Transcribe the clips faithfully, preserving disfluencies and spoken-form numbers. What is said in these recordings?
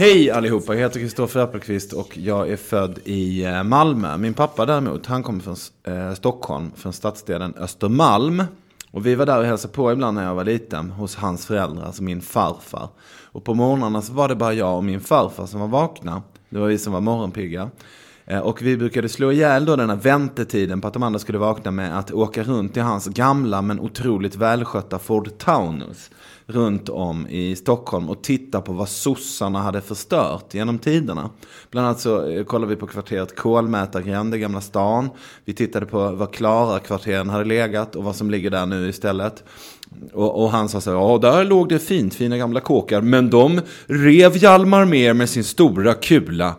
Hej allihopa, jag heter Kristoffer Eppelqvist och jag är född i Malmö. Min pappa däremot, han kommer från eh, Stockholm, från stadsdelen Östermalm. Och vi var där och hälsade på ibland när jag var liten hos hans föräldrar, alltså min farfar. Och på morgnarna så var det bara jag och min farfar som var vakna. Det var vi som var morgonpigga. Och vi brukade slå ihjäl då den här väntetiden på att de andra skulle vakna med att åka runt i hans gamla men otroligt välskötta Ford Taunus runt om i Stockholm och titta på vad sossarna hade förstört genom tiderna. Bland annat så kollade vi på kvarteret Kolmätargränd i Gamla stan. Vi tittade på vad Klara kvarteren hade legat och vad som ligger där nu istället. Och, och han sa så här, ja där låg det fint, fina gamla kåkar, men de rev Hjalmar mer med sin stora kula.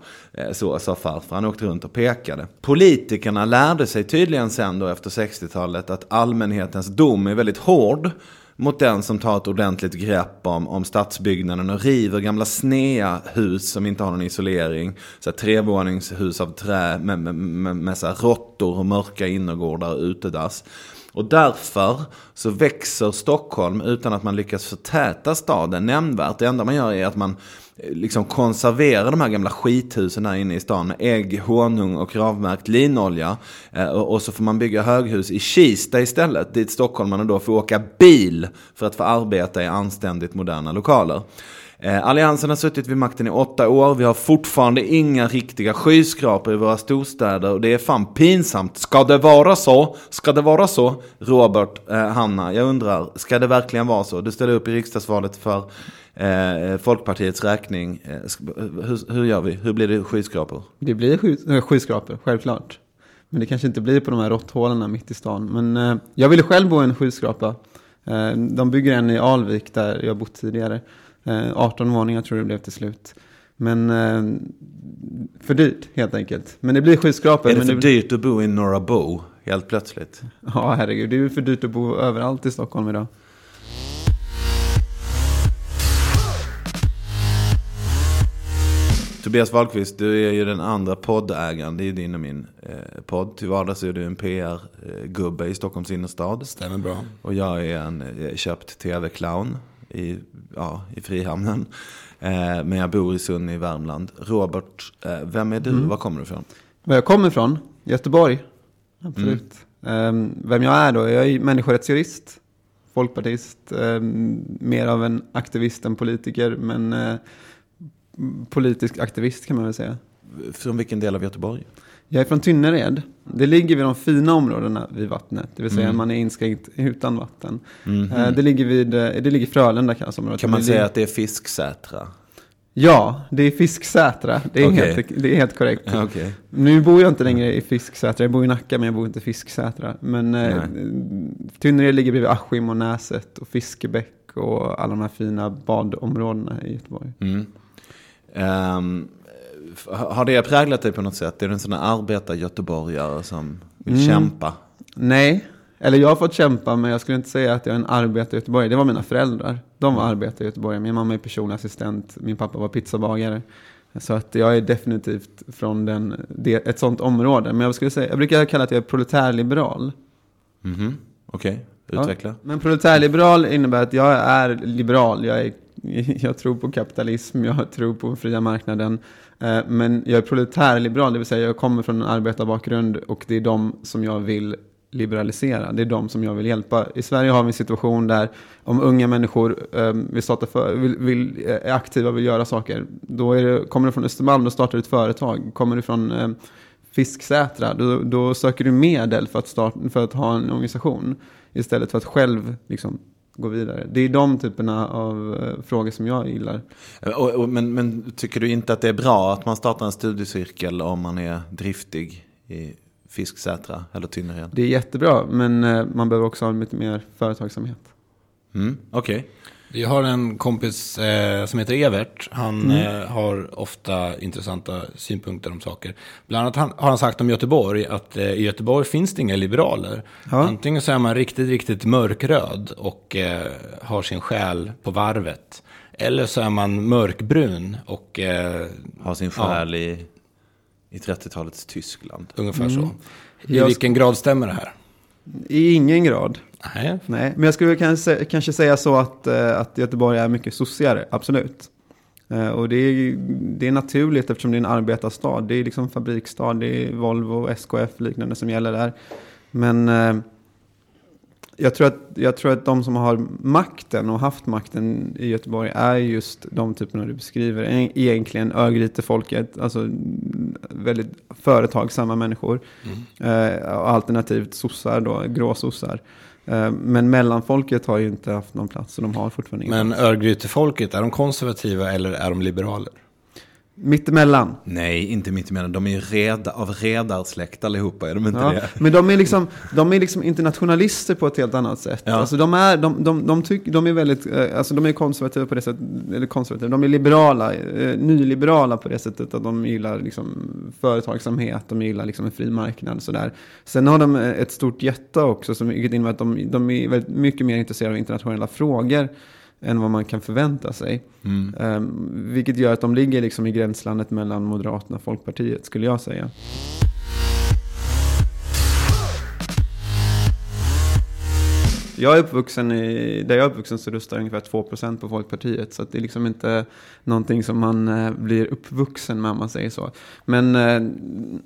Så sa farfar, han åkte runt och pekade. Politikerna lärde sig tydligen sen då efter sextiotalet att allmänhetens dom är väldigt hård mot den som tar ett ordentligt grepp om, om stadsbyggnaden och river gamla snea hus som inte har någon isolering. Så här, trevåningshus av trä med, med, med, med så här, råttor och mörka innergårdar och utedass. Och därför så växer Stockholm utan att man lyckas förtäta staden nämnvärt. Det enda man gör är att man liksom konserverar de här gamla skithusen här inne i stan med ägg, honung och kravmärkt linolja. Eh, och, och så får man bygga höghus i Kista istället, dit stockholmarna då får åka bil för att få arbeta i anständigt moderna lokaler. Alliansen har suttit vid makten i åtta år. Vi har fortfarande inga riktiga skyskrapor i våra storstäder. Och det är fan pinsamt. Ska det vara så? Ska det vara så? Robert, eh, Hanna, jag undrar. Ska det verkligen vara så? Du ställer upp i riksdagsvalet för eh, Folkpartiets räkning. Eh, hur, hur gör vi? Hur blir det skyskrapor? Det blir skys- skyskrapor, självklart. Men det kanske inte blir på de här råtthålarna mitt i stan. Men eh, jag ville själv bo i en skyskrapa. Eh, de bygger en i Alvik där jag bott tidigare. arton våningar tror jag det blev till slut. Men eh, för dyrt helt enkelt. Men det blir skyskrapor. Är det för det... dyrt att bo i Norra Bo helt plötsligt? Ja herregud, det är ju för dyrt att bo överallt i Stockholm idag. Tobias Valkvist, du är ju den andra poddägaren. Det är ju din och min eh, podd. Till vardags är du en P R-gubbe i Stockholms innerstad. Stämmer bra. Och jag är en eh, köpt tv-clown. I, ja, i Frihamnen. Eh, men jag bor i Sunne i Värmland. Robert, eh, vem är du? Mm. Var kommer du ifrån? Var jag kommer ifrån? Göteborg. Absolut. Mm. Eh, vem jag är då? Jag är människorättsjurist. Folkpartist. Eh, mer av en aktivist än politiker. Men eh, politisk aktivist kan man väl säga. Från vilken del av Göteborg? Jag är från Tynnered. Det ligger vid de fina områdena vid vattnet. Det vill säga mm. man är inskränkt utan vatten. Mm-hmm. Det ligger vid det ligger Frölunda kallas området. Kan man säga att det är Fisksätra? Ja, det är Fisksätra. Det är, okay. helt, det är helt korrekt. Okay. Nu bor jag inte längre i Fisksätra. Jag bor i Nacka men jag bor inte i Fisksätra. Men eh, Tynnered ligger vid Askim och Näset och Fiskebäck och alla de här fina badområdena i Göteborg. Mm. Um. Har det präglat dig på något sätt? Är det en sån här arbetar-göteborgare som vill mm. kämpa? Nej, eller jag har fått kämpa, men jag skulle inte säga att jag är en arbetar-göteborgare. Det var mina föräldrar. De var arbetar-göteborgare. Min mamma är personlig assistent, min pappa var pizzabagare. Så att jag är definitivt från den, det, ett sånt område. Men jag skulle säga, jag brukar kalla att jag är proletärliberal. Mm-hmm. Okej, okay. Utveckla. Ja. Men proletärliberal innebär att jag är liberal, jag är Jag tror på kapitalism, jag tror på den fria marknaden. Men jag är proletärliberal, det vill säga jag kommer från en arbetarbakgrund och det är de som jag vill liberalisera. Det är de som jag vill hjälpa. I Sverige har vi en situation där om unga människor vill starta för, vill, vill, är aktiva och vill göra saker. Då är det, kommer du från Östermalm, då startar du ett företag. Kommer du från Fisksätra, då, då söker du medel för att, starta, för att ha en organisation istället för att själv... Liksom, gå vidare. Det är de typerna av frågor som jag gillar. Och, och, men, men tycker du inte att det är bra att man startar en studiecirkel om man är driftig i Fisksätra eller Tynnered? Det är jättebra, men man behöver också ha lite mer företagsamhet. Mm, okej. Okay. Jag har en kompis eh, som heter Evert. Han mm. eh, har ofta intressanta synpunkter om saker. Bland annat han, har han sagt om Göteborg att eh, i Göteborg finns det inga liberaler. Ja. Antingen så är man riktigt, riktigt mörkröd och eh, har sin själ på varvet. Eller så är man mörkbrun och... Eh, har sin själ ja. i, i trettiotalets Tyskland. Ungefär mm. så. I Jag... vilken grad stämmer det här? I ingen grad. Nej. Nej, men jag skulle kanske, kanske säga så att, att Göteborg är mycket sociare, absolut. Och det är, det är naturligt eftersom det är en arbetarstad. Det är liksom fabriksstad, det är Volvo, S K F liknande som gäller där. Men eh, jag, tror att, jag tror att de som har makten och haft makten i Göteborg är just de typerna du beskriver. Egentligen ögrytefolket, alltså väldigt företagsamma människor. Mm. Eh, alternativt sossar då, gråsossar. Men mellanfolket har ju inte haft någon plats och de har fortfarande ingen. Men Örgrytefolket, är de konservativa eller är de liberaler? Mittemellan. Nej, inte mittemellan. De är ju reda, av redarsläkt allihopa, är de inte ja, det? Men de är, liksom, de är liksom internationalister på ett helt annat sätt. Ja. Alltså de är, de, de, de tycker, de är väldigt, alltså de är konservativa på det sättet, eller konservativa, de är liberala, nyliberala på det sättet att de gillar liksom företagsamhet, de gillar liksom en fri marknad och sådär. Sen har de ett stort hjärta också, som innebär att de, de är väldigt mycket mer intresserade av internationella frågor än vad man kan förvänta sig. Mm. Um, vilket gör att de ligger liksom i gränslandet mellan Moderaterna och Folkpartiet, skulle jag säga. Jag är uppvuxen i, där jag är uppvuxen så röstar ungefär två procent på Folkpartiet. Så att det är liksom inte någonting som man eh, blir uppvuxen med, om man säger så. Men, eh,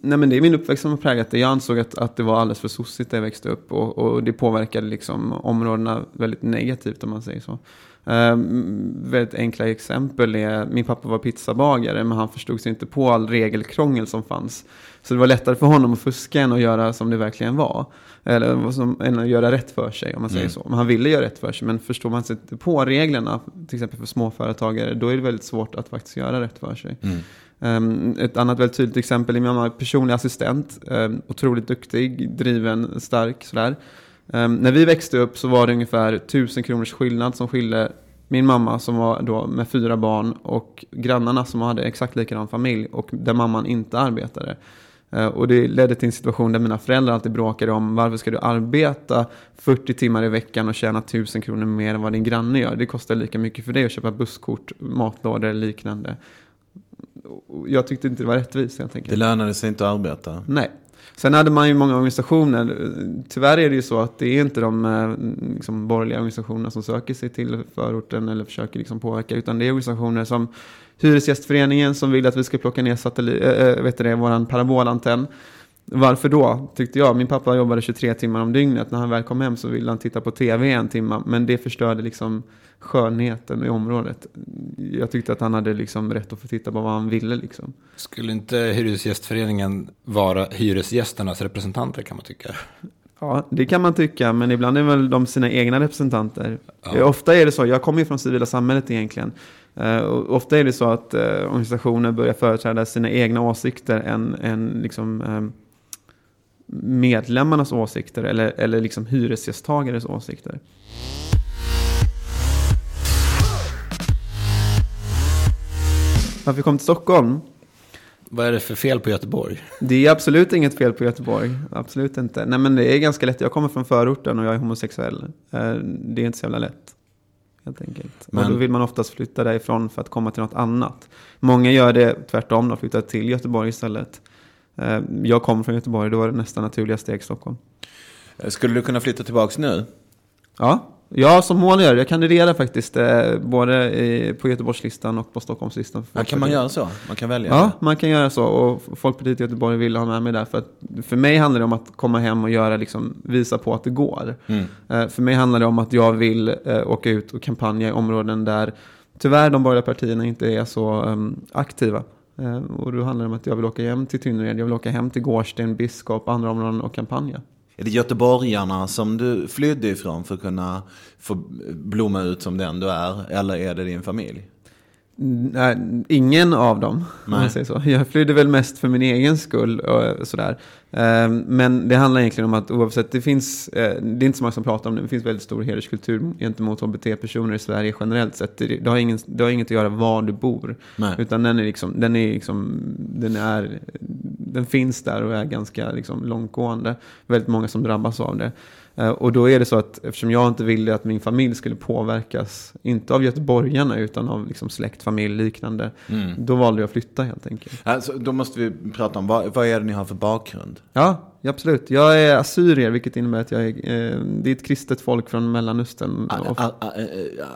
nej, men det är min uppväxt som har präglat det. Jag ansåg att, att det var alldeles för sossigt där jag växte upp. Och, och det påverkade liksom områdena väldigt negativt, om man säger så. Eh, väldigt enkla exempel är, min pappa var pizzabagare, men han förstod sig inte på all regelkrångel som fanns. Så det var lättare för honom att fuska än att göra som det verkligen var. Eller som, än att göra rätt för sig, om man säger mm. så. Men han ville göra rätt för sig, men förstår man sig inte på reglerna, till exempel för småföretagare, då är det väldigt svårt att faktiskt göra rätt för sig. Mm. Um, ett annat väldigt tydligt exempel är min personlig assistent. Um, otroligt duktig, driven, stark, sådär. Um, när vi växte upp så var det ungefär tusen kronors skillnad som skilde min mamma, som var då med fyra barn, och grannarna som hade exakt likadan familj och där mamman inte arbetade. Och det ledde till en situation där mina föräldrar alltid bråkade om varför ska du arbeta fyrtio timmar i veckan och tjäna tusen kronor mer än vad din granne gör. Det kostar lika mycket för dig att köpa busskort, matlådor eller liknande. Jag tyckte inte det var rättvist, helt enkelt. Det lönade sig inte att arbeta. Nej. Sen hade man ju många organisationer. Tyvärr är det ju så att det är inte de liksom, borgerliga organisationerna som söker sig till förorten eller försöker liksom, påverka, utan det är organisationer som Hyresgästföreningen som vill att vi ska plocka ner satelliter, äh, vet det, våran parabolantenn. Varför då, tyckte jag. Min pappa jobbade tjugotre timmar om dygnet. När han väl kom hem så ville han titta på tv en timme. Men det förstörde liksom skönheten i området. Jag tyckte att han hade liksom rätt att få titta på vad han ville. Liksom. Skulle inte Hyresgästföreningen vara hyresgästernas representanter, kan man tycka? Ja, det kan man tycka. Men ibland är väl de sina egna representanter. Ja. Ofta är det så. Jag kommer ju från civila samhället egentligen. Uh, ofta är det så att uh, organisationer börjar företräda sina egna åsikter än, än liksom, um, medlemmarnas åsikter eller, eller liksom hyresgästtagares åsikter. Varför kom till Stockholm? Vad är det för fel på Göteborg? Det är absolut inget fel på Göteborg. Absolut inte. Nej, men det är ganska lätt. Jag kommer från förorten och jag är homosexuell. Uh, det är inte så jävla lätt. Helt enkelt. Men. Och då vill man oftast flytta därifrån för att komma till något annat. Många gör det tvärtom, de flyttar till Göteborg istället. Jag kom från Göteborg, då var det nästa naturliga steg Stockholm. Skulle du kunna flytta tillbaka nu? Ja, jag som mål gör det. Jag kandiderar faktiskt både på Göteborgslistan och på Stockholmslistan. Ja, kan man göra så? Man kan välja? Ja, man kan göra så. Och Folkpartiet i Göteborg vill ha med mig där. För, att, för mig handlar det om att komma hem och göra, liksom, visa på att det går. Mm. För mig handlar det om att jag vill åka ut och kampanja i områden där tyvärr de borgerliga partierna inte är så um, aktiva. Och då handlar det om att jag vill åka hem till Tynnered, jag vill åka hem till Gårdsten, Biskop, andra områden och kampanja. Är det göteborgarna som du flydde ifrån för att kunna få blomma ut som den du är? Eller är det din familj? Nej, ingen av dem. Nej. Om jag säger så. Jag flydde väl mest för min egen skull. Och sådär. Men det handlar egentligen om att oavsett, det finns, det är inte så många som pratar om det, det finns väldigt stor hederskultur gentemot H B T-personer i Sverige generellt sett. Det har, ingen, det har inget att göra var du bor. Nej. Utan den är liksom, den är liksom, den är, den finns där och är ganska liksom långtgående. Väldigt många som drabbas av det. Och då är det så att eftersom jag inte ville att min familj skulle påverkas, inte av göteborgarna utan av liksom släkt, familj, liknande, mm. då valde jag att flytta, helt enkelt. Alltså, då måste vi prata om, vad, vad är det ni har för bakgrund? Ja, absolut. Jag är assyrier, vilket innebär att jag är, eh, det är ett kristet folk från Mellanöstern. Ar- ar- ar-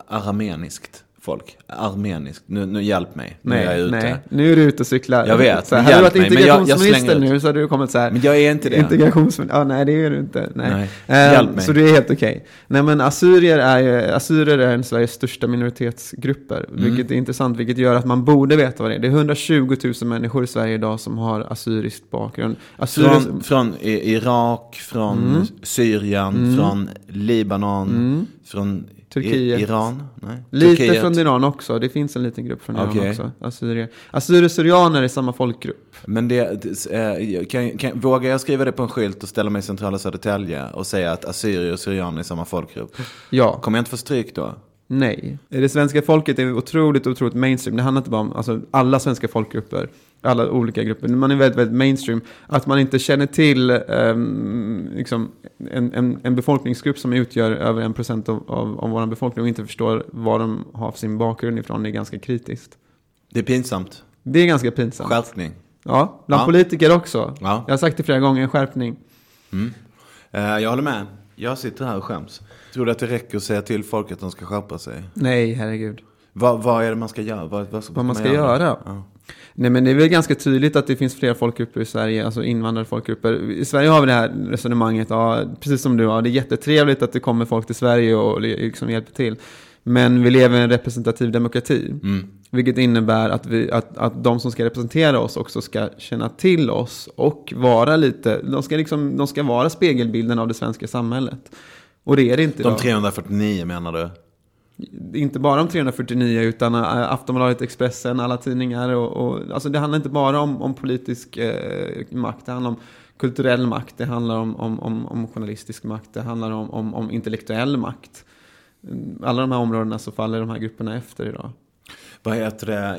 arameniskt folk. Armenisk. Nu, nu hjälp mig. Nej, jag är ute. Nej. Nu är du ute och cyklar. Jag vet. Så här, hade du varit integrationsminister jag, jag nu så hade du kommit så här. Men jag är inte det. Integrationsminister. Ja, nej, det är du inte. Nej. nej. Hjälp um, mig. Så du är helt okej. Okay. Nej, men assyrier är ju, assyrier är en av Sveriges största minoritetsgrupper. Mm. Vilket är intressant. Vilket gör att man borde veta vad det är. Det är hundratjugotusen människor i Sverige idag som har assyrisk bakgrund. Assyrier... Från, från Irak, från mm. Syrien, mm. från Libanon, mm. från... Turkiet. I- Iran? Nej. Lite Turkiet. Från Iran också. Det finns en liten grupp från Iran okay. också. Assyrier. Assyrier-syrianer är samma folkgrupp. Men det, äh, kan, kan, vågar jag skriva det på en skylt och ställa mig i centrala Södertälje och säga att assyrier-syrianer är samma folkgrupp? Ja. Kommer jag inte få stryk då? Nej. Det svenska folket är otroligt, otroligt mainstream. Det handlar inte bara om alltså, alla svenska folkgrupper. Alla olika grupper. Man är väldigt, väldigt mainstream. Att man inte känner till um, liksom en, en, en befolkningsgrupp som utgör över en procent av, av, av vår befolkning och inte förstår vad de har för sin bakgrund ifrån är ganska kritiskt. Det är pinsamt. Det är ganska pinsamt. Skärpning. Ja, bland ja. politiker också. Ja. Jag har sagt det flera gånger, en skärpning. Mm. Uh, jag håller med. Jag sitter här och skäms. Tror du att det räcker att säga till folk att de ska skärpa sig? Nej, herregud. Vad, vad är det man ska göra? Vad, vad, ska vad man ska man göra? göra? Ja. Nej, men det är väl ganska tydligt att det finns flera folkgrupper i Sverige, alltså invandrade folkgrupper. I Sverige har vi det här resonemanget, ja, precis som du har, det är jättetrevligt att det kommer folk till Sverige och liksom hjälper till. Men vi lever i en representativ demokrati, mm. vilket innebär att, vi, att, att de som ska representera oss också ska känna till oss och vara lite, de ska, liksom, de ska vara spegelbilden av det svenska samhället. Och det är det inte. De trehundrafyrtionio menar du? Inte bara om trehundrafyrtionio utan Aftonbladet, Expressen, alla tidningar och, och, alltså det handlar inte bara om, om politisk eh, makt, det handlar om kulturell makt, det handlar om, om, om, om journalistisk makt, det handlar om, om, om intellektuell makt. Alla de här områdena så faller de här grupperna efter idag. Vad heter det?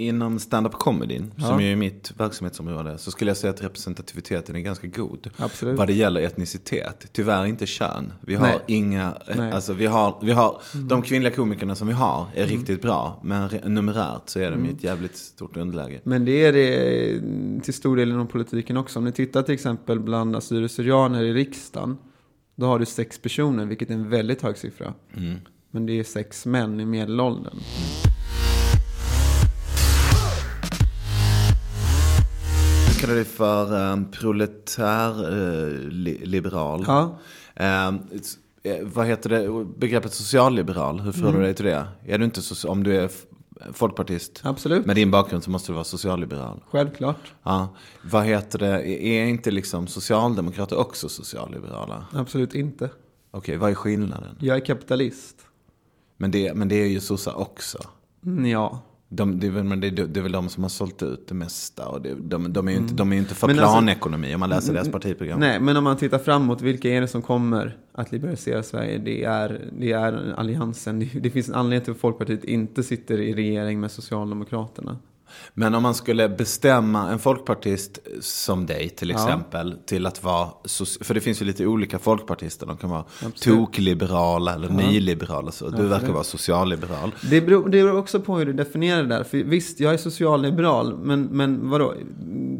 Inom stand-up-comedyn, ja. som är mitt verksamhetsområde, så skulle jag säga att representativiteten är ganska god. Absolut. Vad det gäller etnicitet. Tyvärr inte kön. Vi har Nej. inga... Nej. Alltså vi har, vi har, mm. de kvinnliga komikerna som vi har är mm. riktigt bra, men numerärt så är de mm. ett jävligt stort underläge. Men det är det till stor del inom politiken också. Om ni tittar till exempel bland assyrier-syrianer i riksdagen, då har du sex personer, vilket är en väldigt hög siffra. Mm. Men det är sex män i medelåldern. Kallar det för um, proletärliberal. Uh, li- ja. Um, uh, vad heter det? Begreppet socialliberal. Hur förhåller mm. du dig till det? Är du inte so- om du är f- folkpartist Absolut. Med din bakgrund så måste du vara socialliberal. Självklart. Ja. Vad heter det? Är inte liksom socialdemokrater också socialliberala? Absolut inte. Okej, okay, vad är skillnaden? Jag är kapitalist. Men det, men det är ju sossa också. Mm, ja. De, det, är, det är väl de som har sålt ut det mesta och det, de, de är ju inte, de är inte för men planekonomi alltså, om man läser deras partiprogram. Nej, men om man tittar framåt, vilka är det som kommer att liberalisera Sverige? Det är, det är Alliansen. Det, det finns en anledning till att Folkpartiet inte sitter i regering med Socialdemokraterna. Men om man skulle bestämma en folkpartist som dig till exempel ja. till att vara, för det finns ju lite olika folkpartister, de kan vara Absolut. tokliberala eller ja. nyliberala, så du ja, verkar det. vara socialliberal. Det beror, det beror också på hur du definierar det där, för visst, jag är socialliberal, men, men vadå,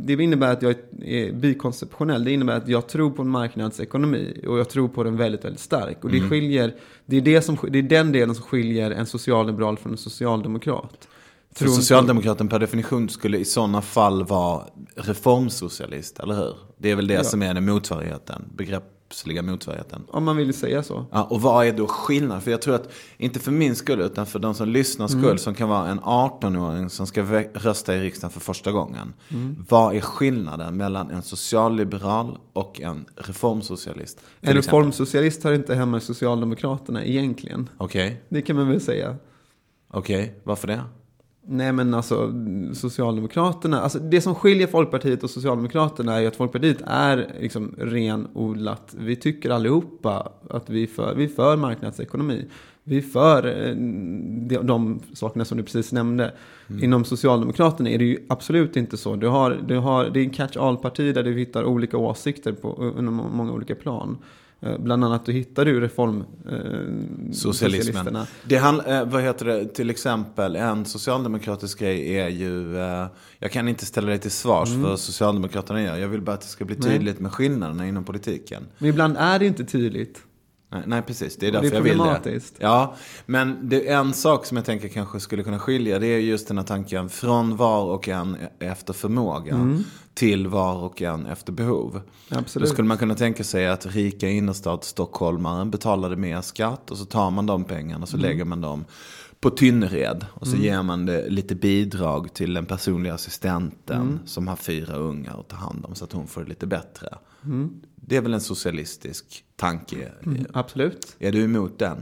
det innebär att jag är bikonceptionell, det innebär att jag tror på en marknadsekonomi och jag tror på den väldigt, väldigt stark, och det mm. skiljer, det är, det, som, det är den delen som skiljer en socialliberal från en socialdemokrat. För socialdemokraten per definition skulle i sådana fall vara reformsocialist, eller hur? Det är väl det ja. som är den motsvarigheten, begreppsliga motsvarigheten. Om man vill säga så. Ja, och vad är då skillnaden? För jag tror att, inte för min skull utan för de som lyssnar skull, mm. som kan vara en arton-åring som ska vä- rösta i riksdagen för första gången. Mm. Vad är skillnaden mellan en socialliberal och en reformsocialist? En reformsocialist exempel? Har inte hemma i Socialdemokraterna egentligen. Okej. Okay. Det kan man väl säga. Okej, okay. Varför det? Nej, men alltså Socialdemokraterna, alltså det som skiljer Folkpartiet och Socialdemokraterna är ju att Folkpartiet är liksom renodlat. Vi tycker allihopa att vi för, vi för marknadsekonomi. Vi för de, de sakerna som du precis nämnde. Mm. Inom Socialdemokraterna är det ju absolut inte så. Du har, du har, det är en catch-all-parti där du hittar olika åsikter på inom många olika plan. Bland annat du hittar du reform eh, socialismen. Det handl- eh, vad heter det? Till exempel en socialdemokratisk grej är ju eh, jag kan inte ställa dig till svars mm. för Socialdemokraterna gör. Jag vill bara att det ska bli tydligt Nej. med skillnaderna inom politiken. Men ibland är det inte tydligt. Nej, nej, precis. Det är därför det är jag vill det. Ja, men det är en sak som jag tänker kanske skulle kunna skilja. Det är just den här tanken från var och en efter förmåga mm. till var och en efter behov. Absolut. Då skulle man kunna tänka sig att rika innerstad stockholmare betalade mer skatt. Och så tar man de pengarna och så mm. lägger man dem på Tynnered. Och så mm. ger man det lite bidrag till den personliga assistenten mm. som har fyra ungar att ta hand om så att hon får det lite bättre. Mm. Det är väl en socialistisk tanke? Mm, absolut. Är du emot den?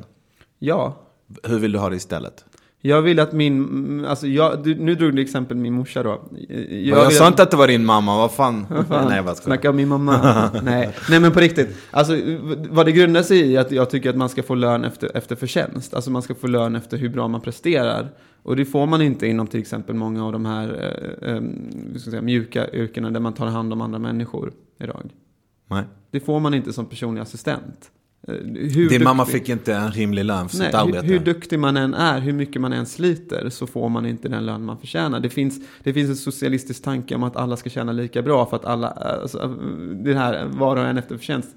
Ja. Hur vill du ha det istället? Jag vill att min... Alltså jag, du, nu drog du exempel min morsa då. Jag, jag sa att, inte att det var din mamma. Vad fan? Vad fan? Nej, vad snacka om min mamma. Nej. Nej, men på riktigt. Alltså, vad det grundar sig i är att jag tycker att man ska få lön efter, efter förtjänst. Alltså man ska få lön efter hur bra man presterar. Och det får man inte inom till exempel många av de här eh, eh, ska säga, mjuka yrkena där man tar hand om andra människor idag. Nej. Det får man inte som personlig assistent. Hur Din mamma fick inte en rimlig lön för sitt arbete. Hur, hur duktig man än är, hur mycket man än sliter, så får man inte den lön man förtjänar. Det finns, det finns en socialistisk tanke om att alla ska tjäna lika bra för att alla, alltså, det här var och en efter förtjänst.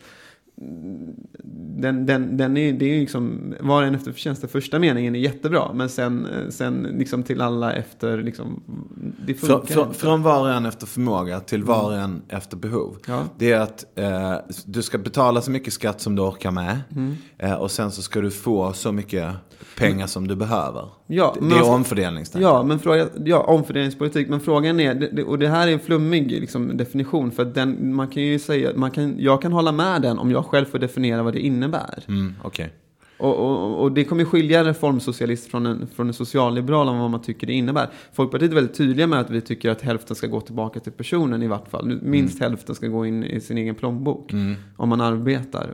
Den, den, den är, det är liksom, var och en efter förtjänst, den första meningen är jättebra, men sen, sen liksom till alla efter liksom, det funkar från, inte. Från var och en efter förmåga till var och en mm. efter behov. Ja. Det är att eh, du ska betala så mycket skatt som du orkar med mm. eh, och sen så ska du få så mycket pengar som du behöver. Ja, det, det är omfördelningstanken. Ja, men fråga, ja, omfördelningspolitik. Men frågan är, och det här är en flummig liksom, definition, för att den, man kan ju säga, man kan, jag kan hålla med den om jag själv får definiera vad det innebär. Mm, okay. och, och, och det kommer skilja reformsocialist från en, från en socialliberal om vad man tycker det innebär. Folkpartiet är väldigt tydliga med att vi tycker att hälften ska gå tillbaka till personen i vart fall. Minst mm. hälften ska gå in i sin egen plånbok mm. om man arbetar.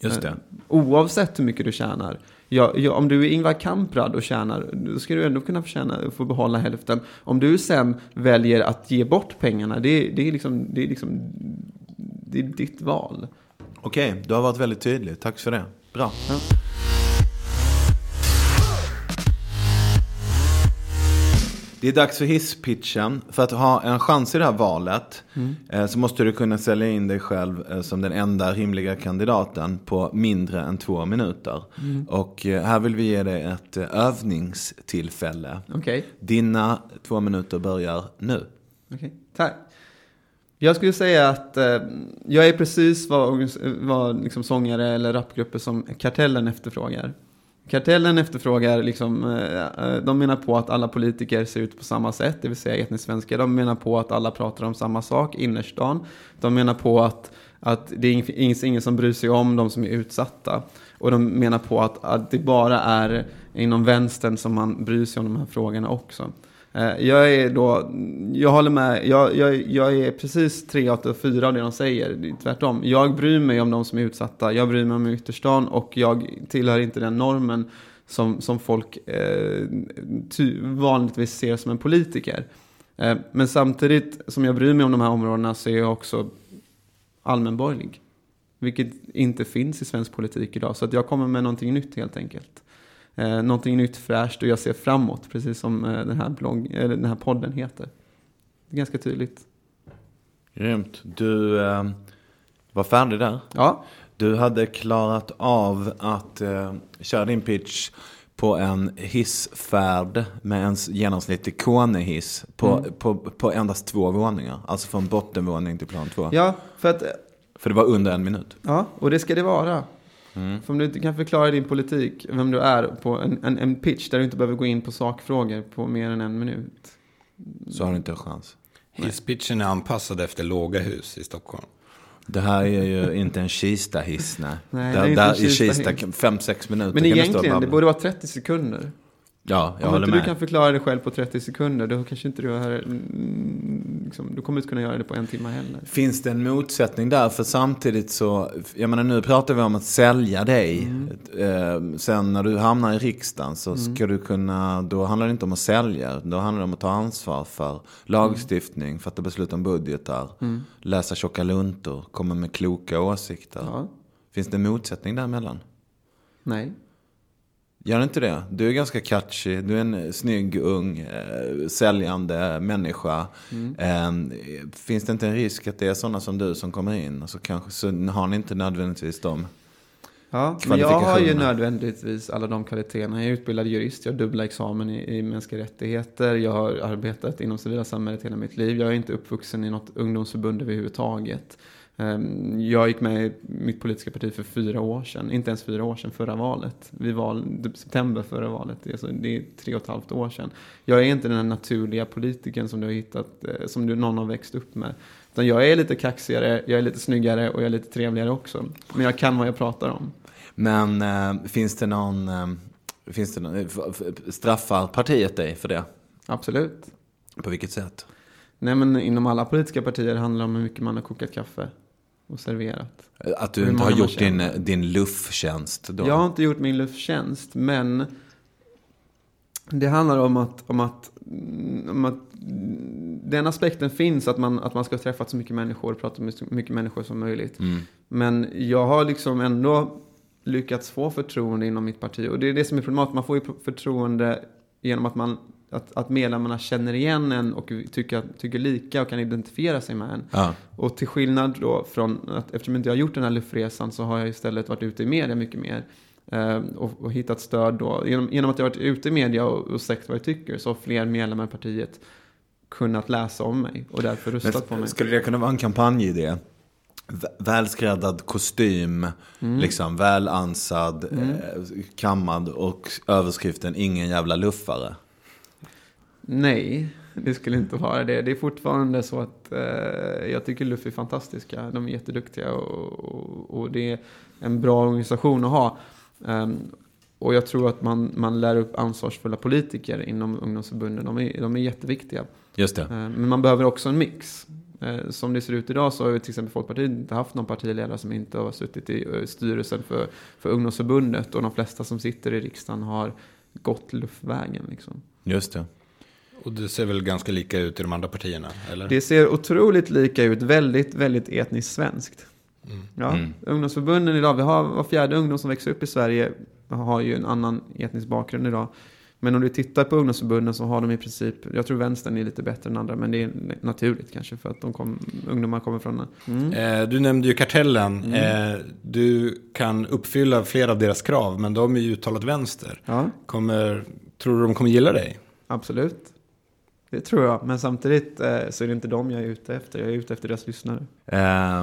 Just det. Oavsett hur mycket du tjänar. Ja, ja, om du är Ingvar Kamprad och tjänar, då ska du ändå kunna förtjäna, få behålla hälften. Om du sen väljer att ge bort pengarna, det, det, är, liksom, det, är, liksom, det är ditt val. Okej, du har varit väldigt tydlig. Tack för det. Bra. Ja. Det är dags för hisspitchen. För att ha en chans i det här valet mm. eh, så måste du kunna sälja in dig själv eh, som den enda rimliga kandidaten på mindre än två minuter. Mm. Och eh, här vill vi ge dig ett eh, övningstillfälle. Okay. Dina två minuter börjar nu. Okay. Tack. Jag skulle säga att eh, jag är precis vad, vad liksom sångare eller rapgrupper som Kartellen efterfrågar. Kartellen efterfrågar, liksom, de menar på att alla politiker ser ut på samma sätt, det vill säga etnisk svenska. De menar på att alla pratar om samma sak, innerstan. De menar på att, att det är ingen, ingen som bryr sig om de som är utsatta. Och de menar på att, att det bara är inom vänstern som man bryr sig om de här frågorna också. Jag är då, jag håller med, jag, jag, jag är precis tre, åtta och fyra av det de säger, tvärtom. Jag bryr mig om de som är utsatta, jag bryr mig om ytterstan och jag tillhör inte den normen som, som folk eh, ty, vanligtvis ser som en politiker. Eh, men samtidigt som jag bryr mig om de här områdena så är jag också allmänborgerlig, vilket inte finns i svensk politik idag, så att jag kommer med någonting nytt helt enkelt. Eh, någonting nytt, fräscht, och jag ser framåt, precis som eh, den, här blogg, eh, den här podden heter. Det är ganska tydligt. Grymt. Du eh, var färdig där. Ja. Du hade klarat av att eh, köra din pitch på en hissfärd med en genomsnittlig konehiss på, mm. på, på, på endast två våningar. Alltså från bottenvåning till plan två. Ja, för att... För det var under en minut. Ja, och det ska det vara. Mm. För om du inte kan förklara din politik, vem du är, på en, en, en pitch där du inte behöver gå in på sakfrågor på mer än en minut, så har du inte en chans. Hisspitchen är anpassad efter låga hus i Stockholm. Det här är ju inte en Kista-hiss. Nej, nej, där, där en Kista i Kista fem sex minuter. Men egentligen, det borde vara trettio sekunder. Ja, jag om håller inte med. Du kan förklara dig själv på trettio sekunder, då kanske inte du här, liksom, du kommer inte kunna göra det på en timme heller. Finns det en motsättning där? För samtidigt så, jag menar, nu pratar vi om att sälja dig. Mm. Sen när du hamnar i riksdagen så mm. ska du kunna, då handlar det inte om att sälja, då handlar det om att ta ansvar för lagstiftning, mm. fatta beslut om budgetar, mm. läsa tjocka luntor, komma med kloka åsikter. Ja. Finns det en motsättning däremellan? Nej. Gör inte det. Du är ganska catchy. Du är en snygg, ung, äh, säljande människa. Mm. Äh, finns det inte en risk att det är sådana som du som kommer in? Och så, kanske, så har ni inte nödvändigtvis dem. Ja, men jag har ju nödvändigtvis alla de kvaliteterna. Jag är utbildad jurist, jag har dubbla examen i, i mänskliga rättigheter. Jag har arbetat inom civila samhället hela mitt liv. Jag är inte uppvuxen i något ungdomsförbund överhuvudtaget. Jag gick med i mitt politiska parti för fyra år sedan. Inte ens fyra år sedan, förra valet. Vi valde september förra valet. Det är tre och ett halvt år sedan. Jag är inte den här naturliga politikern som du har hittat, som du någon har växt upp med. Utan jag är lite kaxigare, jag är lite snyggare och jag är lite trevligare också. Men jag kan vad jag pratar om. Men äh, finns det någon... Äh, finns det någon straffar partiet dig för det? Absolut. På vilket sätt? Nej, men inom alla politiska partier handlar det om hur mycket man har kokat kaffe och serverat. Att du inte har gjort din, din lufftjänst då? Jag har inte gjort min lufftjänst, men det handlar om att, om att, om att den aspekten finns, att man, att man ska träffa så mycket människor och prata med så mycket människor som möjligt. Mm. Men jag har liksom ändå lyckats få förtroende inom mitt parti, och det är det som är problematiskt. Man får ju förtroende genom att man Att, att medlemmarna känner igen en och tycker, tycker lika och kan identifiera sig med en. Ja. Och till skillnad då från att, eftersom inte jag har gjort den här luftresan, så har jag istället varit ute i media mycket mer. Eh, och, och hittat stöd då. Genom, genom att jag har varit ute i media och, och sagt vad jag tycker, så har fler medlemmar i partiet kunnat läsa om mig och därför röstat Men, på mig. Skulle det kunna vara en kampanjidé? Välskräddad kostym, mm. liksom välansad, mm. eh, kammad, och överskriften ingen jävla luffare. Nej, det skulle inte vara det. Det är fortfarande så att eh, jag tycker Luffy är fantastiska. De är jätteduktiga, och, och, och det är en bra organisation att ha. Um, och jag tror att man, man lär upp ansvarsfulla politiker inom ungdomsförbunden. De är, de är jätteviktiga. Just det. Uh, men man behöver också en mix. Uh, som det ser ut idag så har till exempel Folkpartiet inte haft någon partiledare som inte har suttit i uh, styrelsen för, för ungdomsförbundet. Och de flesta som sitter i riksdagen har gått luftvägen. Liksom. Just det. Och det ser väl ganska lika ut i de andra partierna, eller? Det ser otroligt lika ut. Väldigt, väldigt etniskt svenskt. Mm. Ja, mm. Ungdomsförbunden idag, vi har var fjärde ungdom som växer upp i Sverige har ju en annan etnisk bakgrund idag. Men om du tittar på ungdomsförbunden så har de i princip, jag tror vänstern är lite bättre än andra, men det är naturligt kanske för att de kom, ungdomar kommer från mm. eh, Du nämnde ju Kartellen. Mm. Eh, du kan uppfylla flera av deras krav, men de är ju uttalat vänster. Ja. Kommer, tror du de kommer gilla dig? Absolut. Det tror jag, men samtidigt eh, så är det inte dem jag är ute efter. Jag är ute efter deras lyssnare.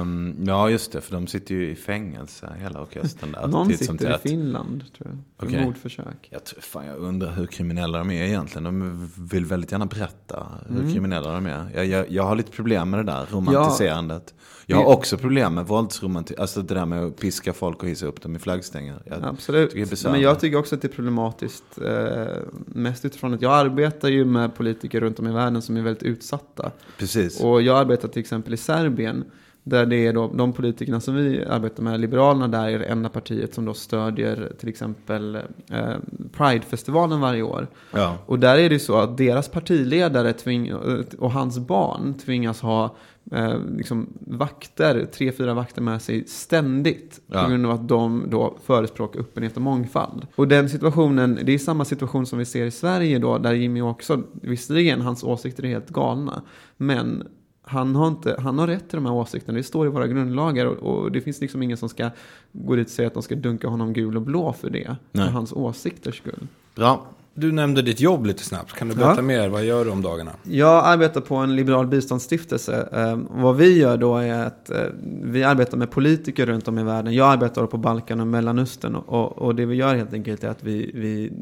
Um, ja, just det, för de sitter ju i fängelse, hela orkestern där. Någon sitter som i att... Finland, tror jag. Okay. Mordförsök. Jag, tror, fan, jag undrar hur kriminella de är egentligen. De vill väldigt gärna berätta mm. hur kriminella de är. Jag, jag, jag har lite problem med det där romantiserandet. Ja. Jag har också problem med våldsromantik. Alltså det där med att piska folk och hissa upp dem i flaggstänger. Jag Absolut, men jag tycker också att det är problematiskt. Eh, mest utifrån att jag arbetar ju med politiker runt om i världen som är väldigt utsatta. Precis. Och jag arbetar till exempel i Serbien, där det är då de politikerna som vi arbetar med, Liberalerna, där är det enda partiet som då stödjer till exempel eh, Pride-festivalen varje år. Ja. Och där är det ju så att deras partiledare tving- och hans barn tvingas ha eh, liksom vakter, tre, fyra vakter med sig ständigt, ja. På grund av att de då förespråkar öppenhet och mångfald. Och den situationen, det är samma situation som vi ser i Sverige då, där Jimmy också, visserligen hans åsikter är helt galna, men Han har, inte, han har rätt till de här åsikterna. Det står i våra grundlagar, och, och det finns liksom ingen som ska gå dit och säga att de ska dunka honom gul och blå för det. Nej. För hans åsikters skull. Bra. Du nämnde ditt jobb lite snabbt. Kan du berätta ja. mer? Vad gör du om dagarna? Jag arbetar på en liberal biståndsstiftelse. Eh, vad vi gör då är att eh, vi arbetar med politiker runt om i världen. Jag arbetar på Balkan och Mellanöstern. Och, och, och det vi gör helt enkelt är att vi... vi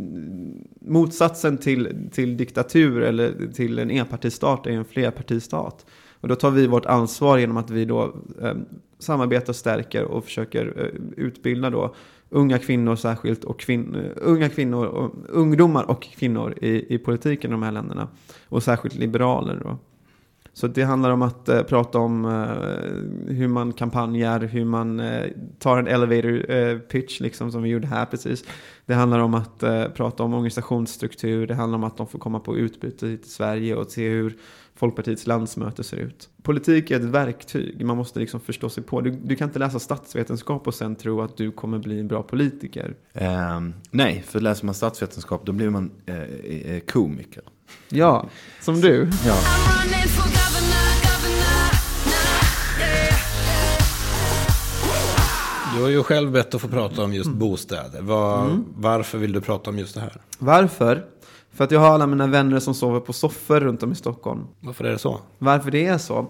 motsatsen till, till diktatur eller till en enpartistat är en flerpartistat. Och då tar vi vårt ansvar genom att vi då eh, samarbetar, stärker och försöker eh, utbilda då unga kvinnor särskilt och kvin- unga kvinnor och ungdomar och kvinnor i, i politiken i de här länderna, och särskilt liberaler då. Så det handlar om att eh, prata om eh, hur man kampanjar, hur man eh, tar en elevator eh, pitch liksom, som vi gjorde här precis. Det handlar om att eh, prata om organisationsstruktur, det handlar om att de får komma på utbyte hit till Sverige och se hur Folkpartiets landsmöte ser ut. Politik är ett verktyg, man måste liksom förstå sig på. Du, du kan inte läsa statsvetenskap och sen tro att du kommer bli en bra politiker. Eh, nej, för läser man statsvetenskap då blir man eh, komiker. Ja, som du. Ja. Du har ju själv bett att få prata om just bostäder. Var, mm. Varför vill du prata om just det här? Varför? För att jag har alla mina vänner som sover på soffor runt om i Stockholm. Varför är det så? Varför det är så?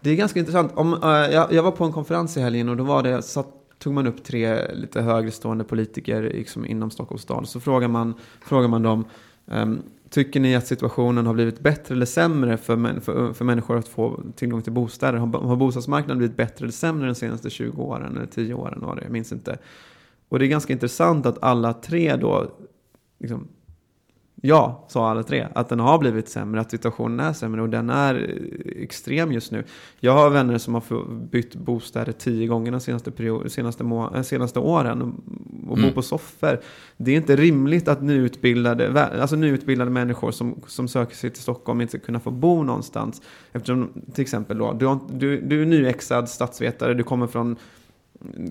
Det är ganska intressant. Om, äh, jag, jag var på en konferens i helgen och då var det, satt, tog man upp tre lite högrestående politiker liksom inom Stockholms stad. Så frågar man, frågar man dem, ähm, tycker ni att situationen har blivit bättre eller sämre för, män, för, för människor att få tillgång till bostäder? Har, har bostadsmarknaden blivit bättre eller sämre de senaste tjugo åren eller tio åren? Var det, jag minns inte. Och det är ganska intressant att alla tre då... Liksom, ja, sa alla tre. Att den har blivit sämre, att situationen är sämre och den är extrem just nu. Jag har vänner som har bytt bostäder tio gånger de senaste, period, senaste, må- senaste åren och, och mm. bor på soffor. Det är inte rimligt att nyutbildade, alltså nyutbildade människor som, som söker sig till Stockholm inte ska kunna få bo någonstans. Eftersom till exempel då, du, har, du, du är nyexad statsvetare, du kommer från...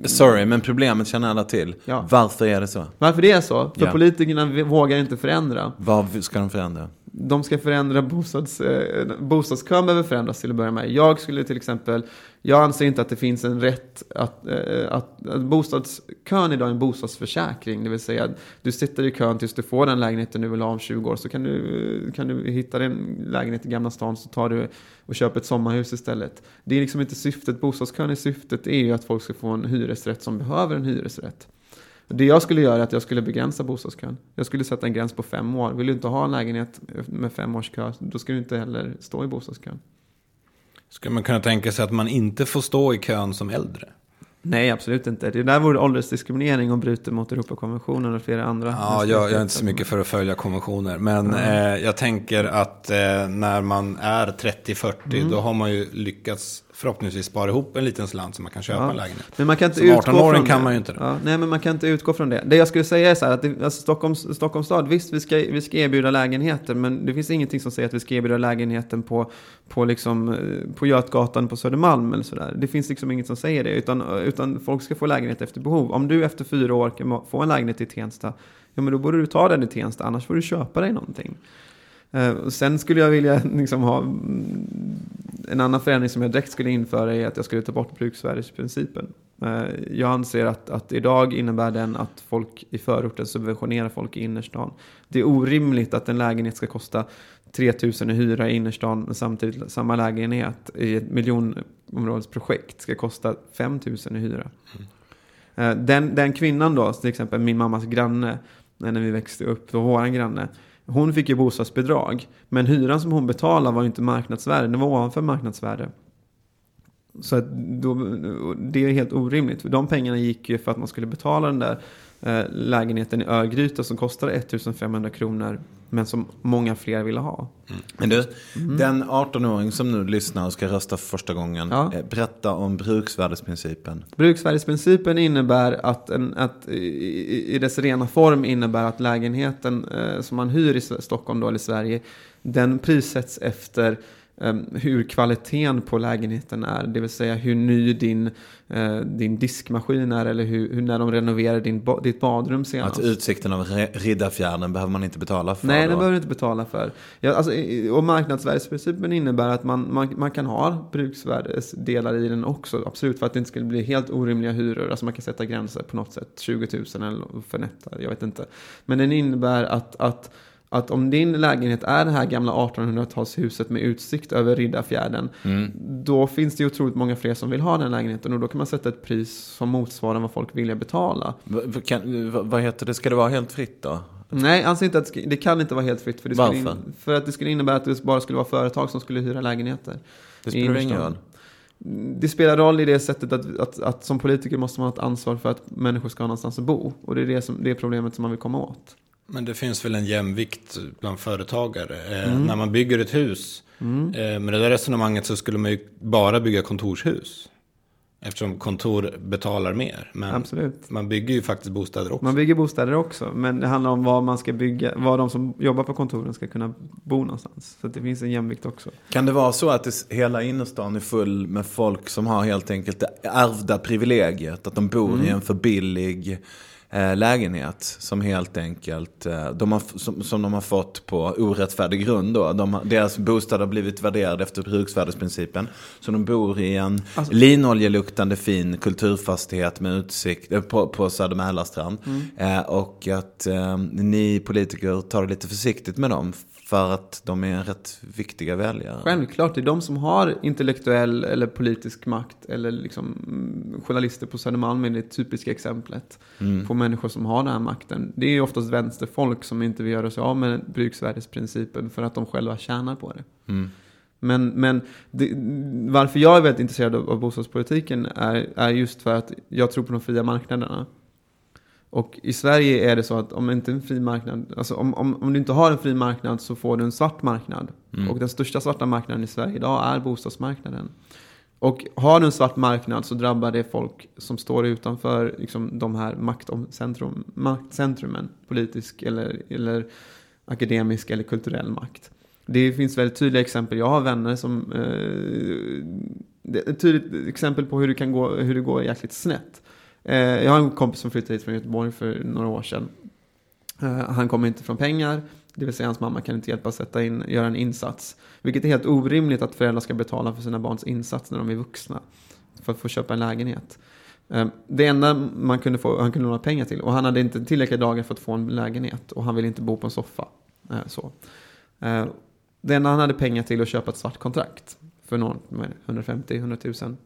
Sorry, men problemet känner alla till. Ja. Varför är det så? Varför det är så? För ja. Politikerna vågar inte förändra. Vad ska de förändra? De ska förändra bostads, eh, bostadskön behöver förändras till att börja med. Jag skulle till exempel, jag anser inte att det finns en rätt att, eh, att, att bostadskön idag är en bostadsförsäkring. Det vill säga att du sitter i kön tills du får den lägenheten du vill ha om tjugo år. Så kan du, kan du hitta din lägenhet i Gamla stan, så tar du och köper ett sommarhus istället. Det är liksom inte syftet. Bostadskön är syftet är ju att folk ska få en hyresrätt som behöver en hyresrätt. Det jag skulle göra är att jag skulle begränsa bostadskön. Jag skulle sätta en gräns på fem år. Vill du inte ha en lägenhet med fem års kö, då ska du inte heller stå i bostadskön. Skulle man kunna tänka sig att man inte får stå i kön som äldre? Nej, absolut inte. Det där vore åldersdiskriminering och bryter mot Europakonventionen och flera andra. Ja, jag, jag är inte så mycket för att följa konventioner. Men mm. eh, jag tänker att eh, när man är trettio fyrtio, mm. då har man ju lyckats förhoppningsvis spara ihop en liten slant som man kan köpa ja. en lägenhet. Men man kan inte utgå arton-åring kan man ju inte. Ja, nej, men man kan inte utgå från det. Det jag skulle säga är så här, att det, alltså Stockholms, Stockholms stad, visst vi ska, vi ska erbjuda lägenheter, men det finns ingenting som säger att vi ska erbjuda lägenheten på, på, liksom, på Götgatan på Södermalm eller sådär. Det finns liksom inget som säger det, utan, utan folk ska få lägenhet efter behov. Om du efter fyra år kan få en lägenhet i Tensta, ja men då borde du ta den i Tensta, annars får du köpa dig någonting. Sen skulle jag vilja liksom ha en annan förändring som jag direkt skulle införa är att jag skulle ta bort bruksvärdesprincipen. Jag anser att, att idag innebär den att folk i förorten subventionerar folk i innerstan. Det är orimligt att en lägenhet ska kosta tre tusen i hyra i innerstan, men samtidigt samma lägenhet i ett miljonområdesprojekt ska kosta fem tusen i hyra. Den, den kvinnan då, till exempel min mammas granne när vi växte upp, var våran granne. Hon fick ju bostadsbidrag, men hyran som hon betalade var inte marknadsvärde, det var ovanför marknadsvärde. Så att då, det är helt orimligt. För de pengarna gick ju för att man skulle betala den där eh, lägenheten i Örgryta som kostade ettusenfemhundra kronor, men som många fler ville ha. Mm. Men du, mm. den arton-åring som nu lyssnar och ska rösta för första gången, ja. eh, berätta om bruksvärdesprincipen. Bruksvärdesprincipen innebär att, en, att i, i dess rena form innebär att lägenheten eh, som man hyr i Stockholm då, eller Sverige, den prissätts efter hur kvaliteten på lägenheten är, det vill säga hur ny din, eh, din diskmaskin är eller hur, hur när de renoverar din, ditt badrum senast. Att utsikten av Riddarfjärden behöver man inte betala för. Nej, den behöver man inte betala för. Ja, alltså, och marknadsvärdesprincipen innebär att man, man, man kan ha bruksvärdesdelar i den också, absolut, för att det inte skulle bli helt orimliga hyror. Alltså man kan sätta gränser på något sätt, tjugo tusen eller för nätta, jag vet inte. Men den innebär att, att att om din lägenhet är det här gamla artonhundratalshuset med utsikt över Riddarfjärden, mm. då finns det ju otroligt många fler som vill ha den lägenheten, och då kan man sätta ett pris som motsvarar vad folk vill betala. V- kan, v- vad heter det? Ska det vara helt fritt då? Nej, alltså inte att det kan inte vara helt fritt. För, det skulle in, för att det skulle innebära att det bara skulle vara företag som skulle hyra lägenheter. Det spelar ingen roll. Det spelar roll i det sättet att, att, att som politiker måste man ha ett ansvar för att människor ska ha någonstans att bo. Och det är det, som, det är problemet som man vill komma åt. Men det finns väl en jämvikt bland företagare. Mm. Eh, när man bygger ett hus, mm. eh, med det där resonemanget så skulle man ju bara bygga kontorshus. Eftersom kontor betalar mer. Men absolut. Man bygger ju faktiskt bostäder också. Man bygger bostäder också. Men det handlar om vad man ska bygga, vad de som jobbar på kontoren ska kunna bo någonstans. Så det finns en jämvikt också. Kan det vara så att det, hela innerstan är full med folk som har helt enkelt det ärvda privilegiet? Att de bor mm. i en för billig eh, lägenhet som helt enkelt eh, de har, som, som de har fått på orättfärdig grund då. De, deras bostad har blivit värderad efter bruksvärdesprincipen, så de bor i en alltså... linoljeluktande fin kulturfastighet med utsikt eh, på, på Södermälarstrand. Mm. eh, och att eh, ni politiker tar det lite försiktigt med dem för att de är rätt viktiga väljare. Självklart, det är de som har intellektuell eller politisk makt, eller liksom journalister på Södermalm är det typiska exemplet mm. på människor som har den här makten. Det är ju oftast vänsterfolk som inte vill göra sig av med bruksvärdesprincipen för att de själva tjänar på det. Mm. Men, men det, varför jag är väldigt intresserad av bostadspolitiken är, är just för att jag tror på de fria marknaderna. Och i Sverige är det så att om inte en fri marknad, alltså om, om, om du inte har en fri marknad så får du en svart marknad. Mm. Och den största svarta marknaden i Sverige idag är bostadsmarknaden. Och har du en svart marknad så drabbar det folk som står utanför liksom, de här maktomcentrum, maktcentrumen. Politisk eller, eller akademisk eller kulturell makt. Det finns väldigt tydliga exempel. Jag har vänner som... Eh, ett tydligt exempel på hur det kan gå, hur det går jäkligt snett. Jag har en kompis som flyttade hit från Göteborg för några år sedan. Han kommer inte från pengar, det vill säga hans mamma kan inte hjälpa att sätta in, göra en insats. Vilket är helt orimligt att föräldrar ska betala för sina barns insats när de är vuxna för att få köpa en lägenhet. Det enda man kunde få, han kunde låna pengar till, och han hade inte tillräckliga dagar för att få en lägenhet och han ville inte bo på en soffa. Så. Det enda han hade pengar till att köpa ett svart kontrakt för någon med hundrafemtio till hundra tusen.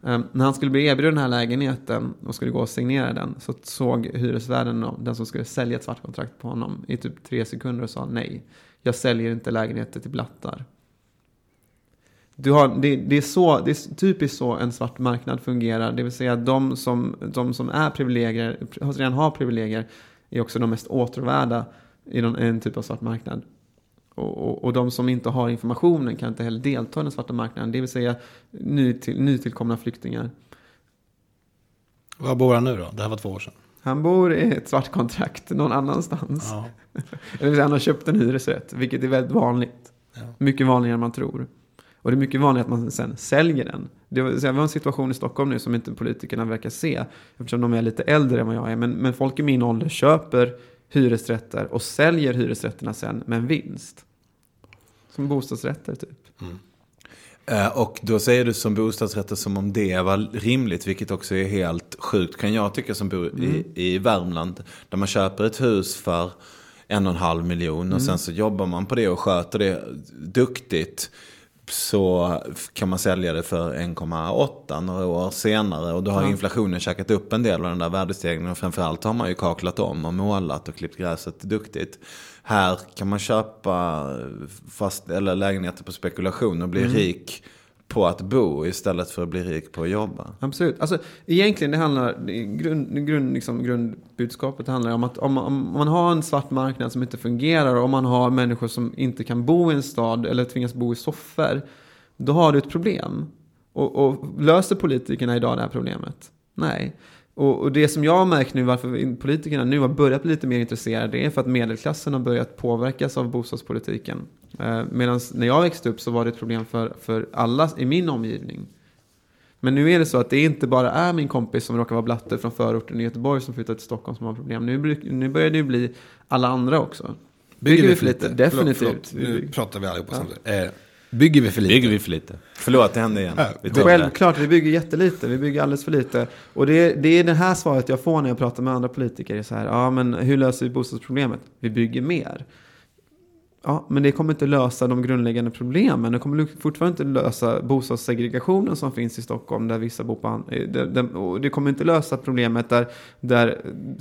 Um, när han skulle bli erbjuden den här lägenheten och skulle gå och signera den, så såg hyresvärden, den som skulle sälja ett svart kontrakt på honom, i typ tre sekunder och sa nej, jag säljer inte lägenheten till blattar. Du har, det, det, är så, det är typiskt så en svart marknad fungerar, det vill säga att de som, de som är privilegier, redan har privilegier är också de mest återvärda i någon, en typ av svart marknad. Och, och, och de som inte har informationen kan inte heller delta i den svarta marknaden. Det vill säga nytill, nytillkomna flyktingar. Var bor han nu då? Det här var två år sedan. Han bor i ett svart kontrakt någon annanstans. Ja. Eller han har köpt en hyresrätt, vilket är väldigt vanligt. Ja. Mycket vanligare än man tror. Och det är mycket vanligt att man sen säljer den. Det var, vi har en situation i Stockholm nu som inte politikerna verkar se. Eftersom de är lite äldre än vad jag är. Men, men folk i min ålder köper hyresrätter och säljer hyresrätterna sen med en vinst. Som bostadsrätter typ. Mm. Eh, och då säger du som bostadsrätter som om det var rimligt, vilket också är helt sjukt kan jag tycka som bor mm. i, i Värmland, där man köper ett hus för en och en halv miljon mm. och sen så jobbar man på det och sköter det duktigt, så kan man sälja det för en komma åtta några år senare, och då har inflationen käkat upp en del av den där värdestegningen, och framförallt har man ju kaklat om och målat och klippt gräset duktigt. Här kan man köpa fast, eller lägenheter på spekulation och bli mm. rik på att bo istället för att bli rik på att jobba. Absolut. Alltså, egentligen det handlar, grund, grund, liksom, grundbudskapet handlar om att om, om man har en svart marknad som inte fungerar, och om man har människor som inte kan bo i en stad eller tvingas bo i soffor, då har du ett problem. Och, och löser politikerna idag det här problemet? Nej. Och, och det som jag har märkt nu, varför politikerna nu har börjat bli lite mer intresserade, är för att medelklassen har börjat påverkas av bostadspolitiken. Eh, Medan när jag växte upp så var det ett problem för, för alla i min omgivning. Men nu är det så att det inte bara är min kompis som råkar vara blatte från förorten i Göteborg som flyttat till Stockholm som har problem. Nu, nu börjar det ju bli alla andra också. Bygger, bygger vi för lite? lite? Definitivt. Förlåt, förlåt. Nu pratar vi allihopa ja. samtidigt. Eh. Bygger vi för lite? Bygger vi för lite. Förlåt, det händer igen. Vi Självklart, vi bygger jättelite. Vi bygger alldeles för lite. Och det är det, är det här svaret jag får när jag pratar med andra politiker. Det är så här, ja men hur löser vi bostadsproblemet? Vi bygger mer. Ja, men det kommer inte lösa de grundläggande problemen. Det kommer fortfarande inte lösa bostadssegregationen som finns i Stockholm, där vissa bor på an- det, det, det kommer inte lösa problemet där, där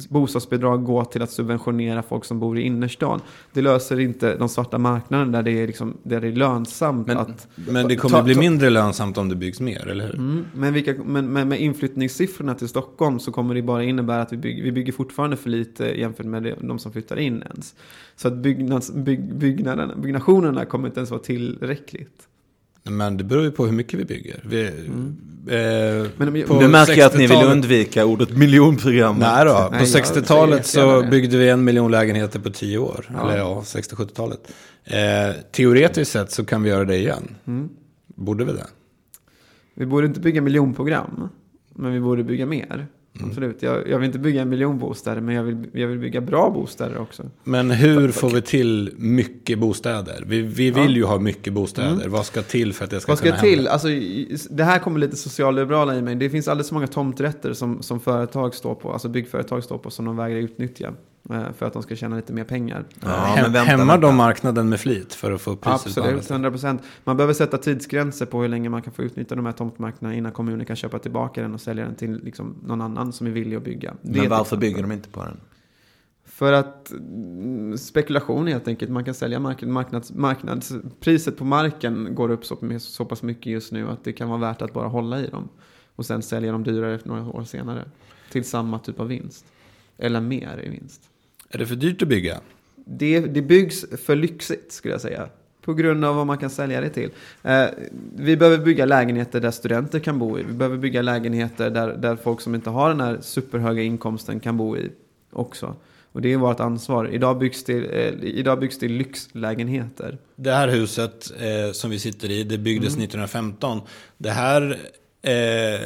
bostadsbidrag går till att subventionera folk som bor i innerstan. Det löser inte de svarta marknaden där det är, liksom, där det är lönsamt. Men, att, men det kommer ta, ta, bli mindre lönsamt om det byggs mer, eller hur? Mm, men, vilka, men, men med inflyttningssiffrorna till Stockholm så kommer det bara innebära att vi bygger, vi bygger fortfarande för lite jämfört med de som flyttar in ens. Så att byggnads, bygg, byggnaden, byggnationerna kommer inte ens vara tillräckligt. Men det beror ju på hur mycket vi bygger. Vi, mm. eh, men, nu märker jag att ni vill undvika ordet miljonprogram. Nej då, på Nej, sextiotalet så byggde vi en miljon lägenheter på tio år. Ja. Eller ja, sextio-sjuttiotalet. Eh, teoretiskt sett så kan vi göra det igen. Mm. Borde vi det? Vi borde inte bygga miljonprogram, men vi borde bygga mer. Mm. Absolut. Jag, jag vill inte bygga en miljon bostäder, men jag vill, jag vill bygga bra bostäder också. Men hur får vi till mycket bostäder? Vi, vi vill ja. ju ha mycket bostäder. Mm. Vad ska till för att det ska, ska kunna hända? Till? Alltså, det här kommer lite socialliberala i mig. Det finns alldeles så många tomträtter som, som företag står på, alltså byggföretag står på, som de vägrar utnyttja för att de ska tjäna lite mer pengar. Ja, Häm, men vänta, hämmar vänta. de marknaden med flit för att få upp priset? Absolut, hundra procent. Man behöver sätta tidsgränser på hur länge man kan få utnyttja de här tomtmarknaderna innan kommunen kan köpa tillbaka den och sälja den till liksom någon annan som är villig att bygga. Det men varför bygger de inte på den? För att spekulation helt enkelt. Man kan sälja mark- marknads- marknadspriset på marken går upp så, så pass mycket just nu att det kan vara värt att bara hålla i dem. Och sen sälja dem dyrare några år senare till samma typ av vinst. Eller mer i vinst. Är det för dyrt att bygga? Det, det byggs för lyxigt skulle jag säga. På grund av vad man kan sälja det till. Eh, vi behöver bygga lägenheter där studenter kan bo i. Vi behöver bygga lägenheter där, där folk som inte har den här superhöga inkomsten kan bo i också. Och det är vårt ansvar. Idag byggs det, eh, idag byggs det lyxlägenheter. Det här huset eh, som vi sitter i, det byggdes mm. nittonhundrafemton. Det här... Eh,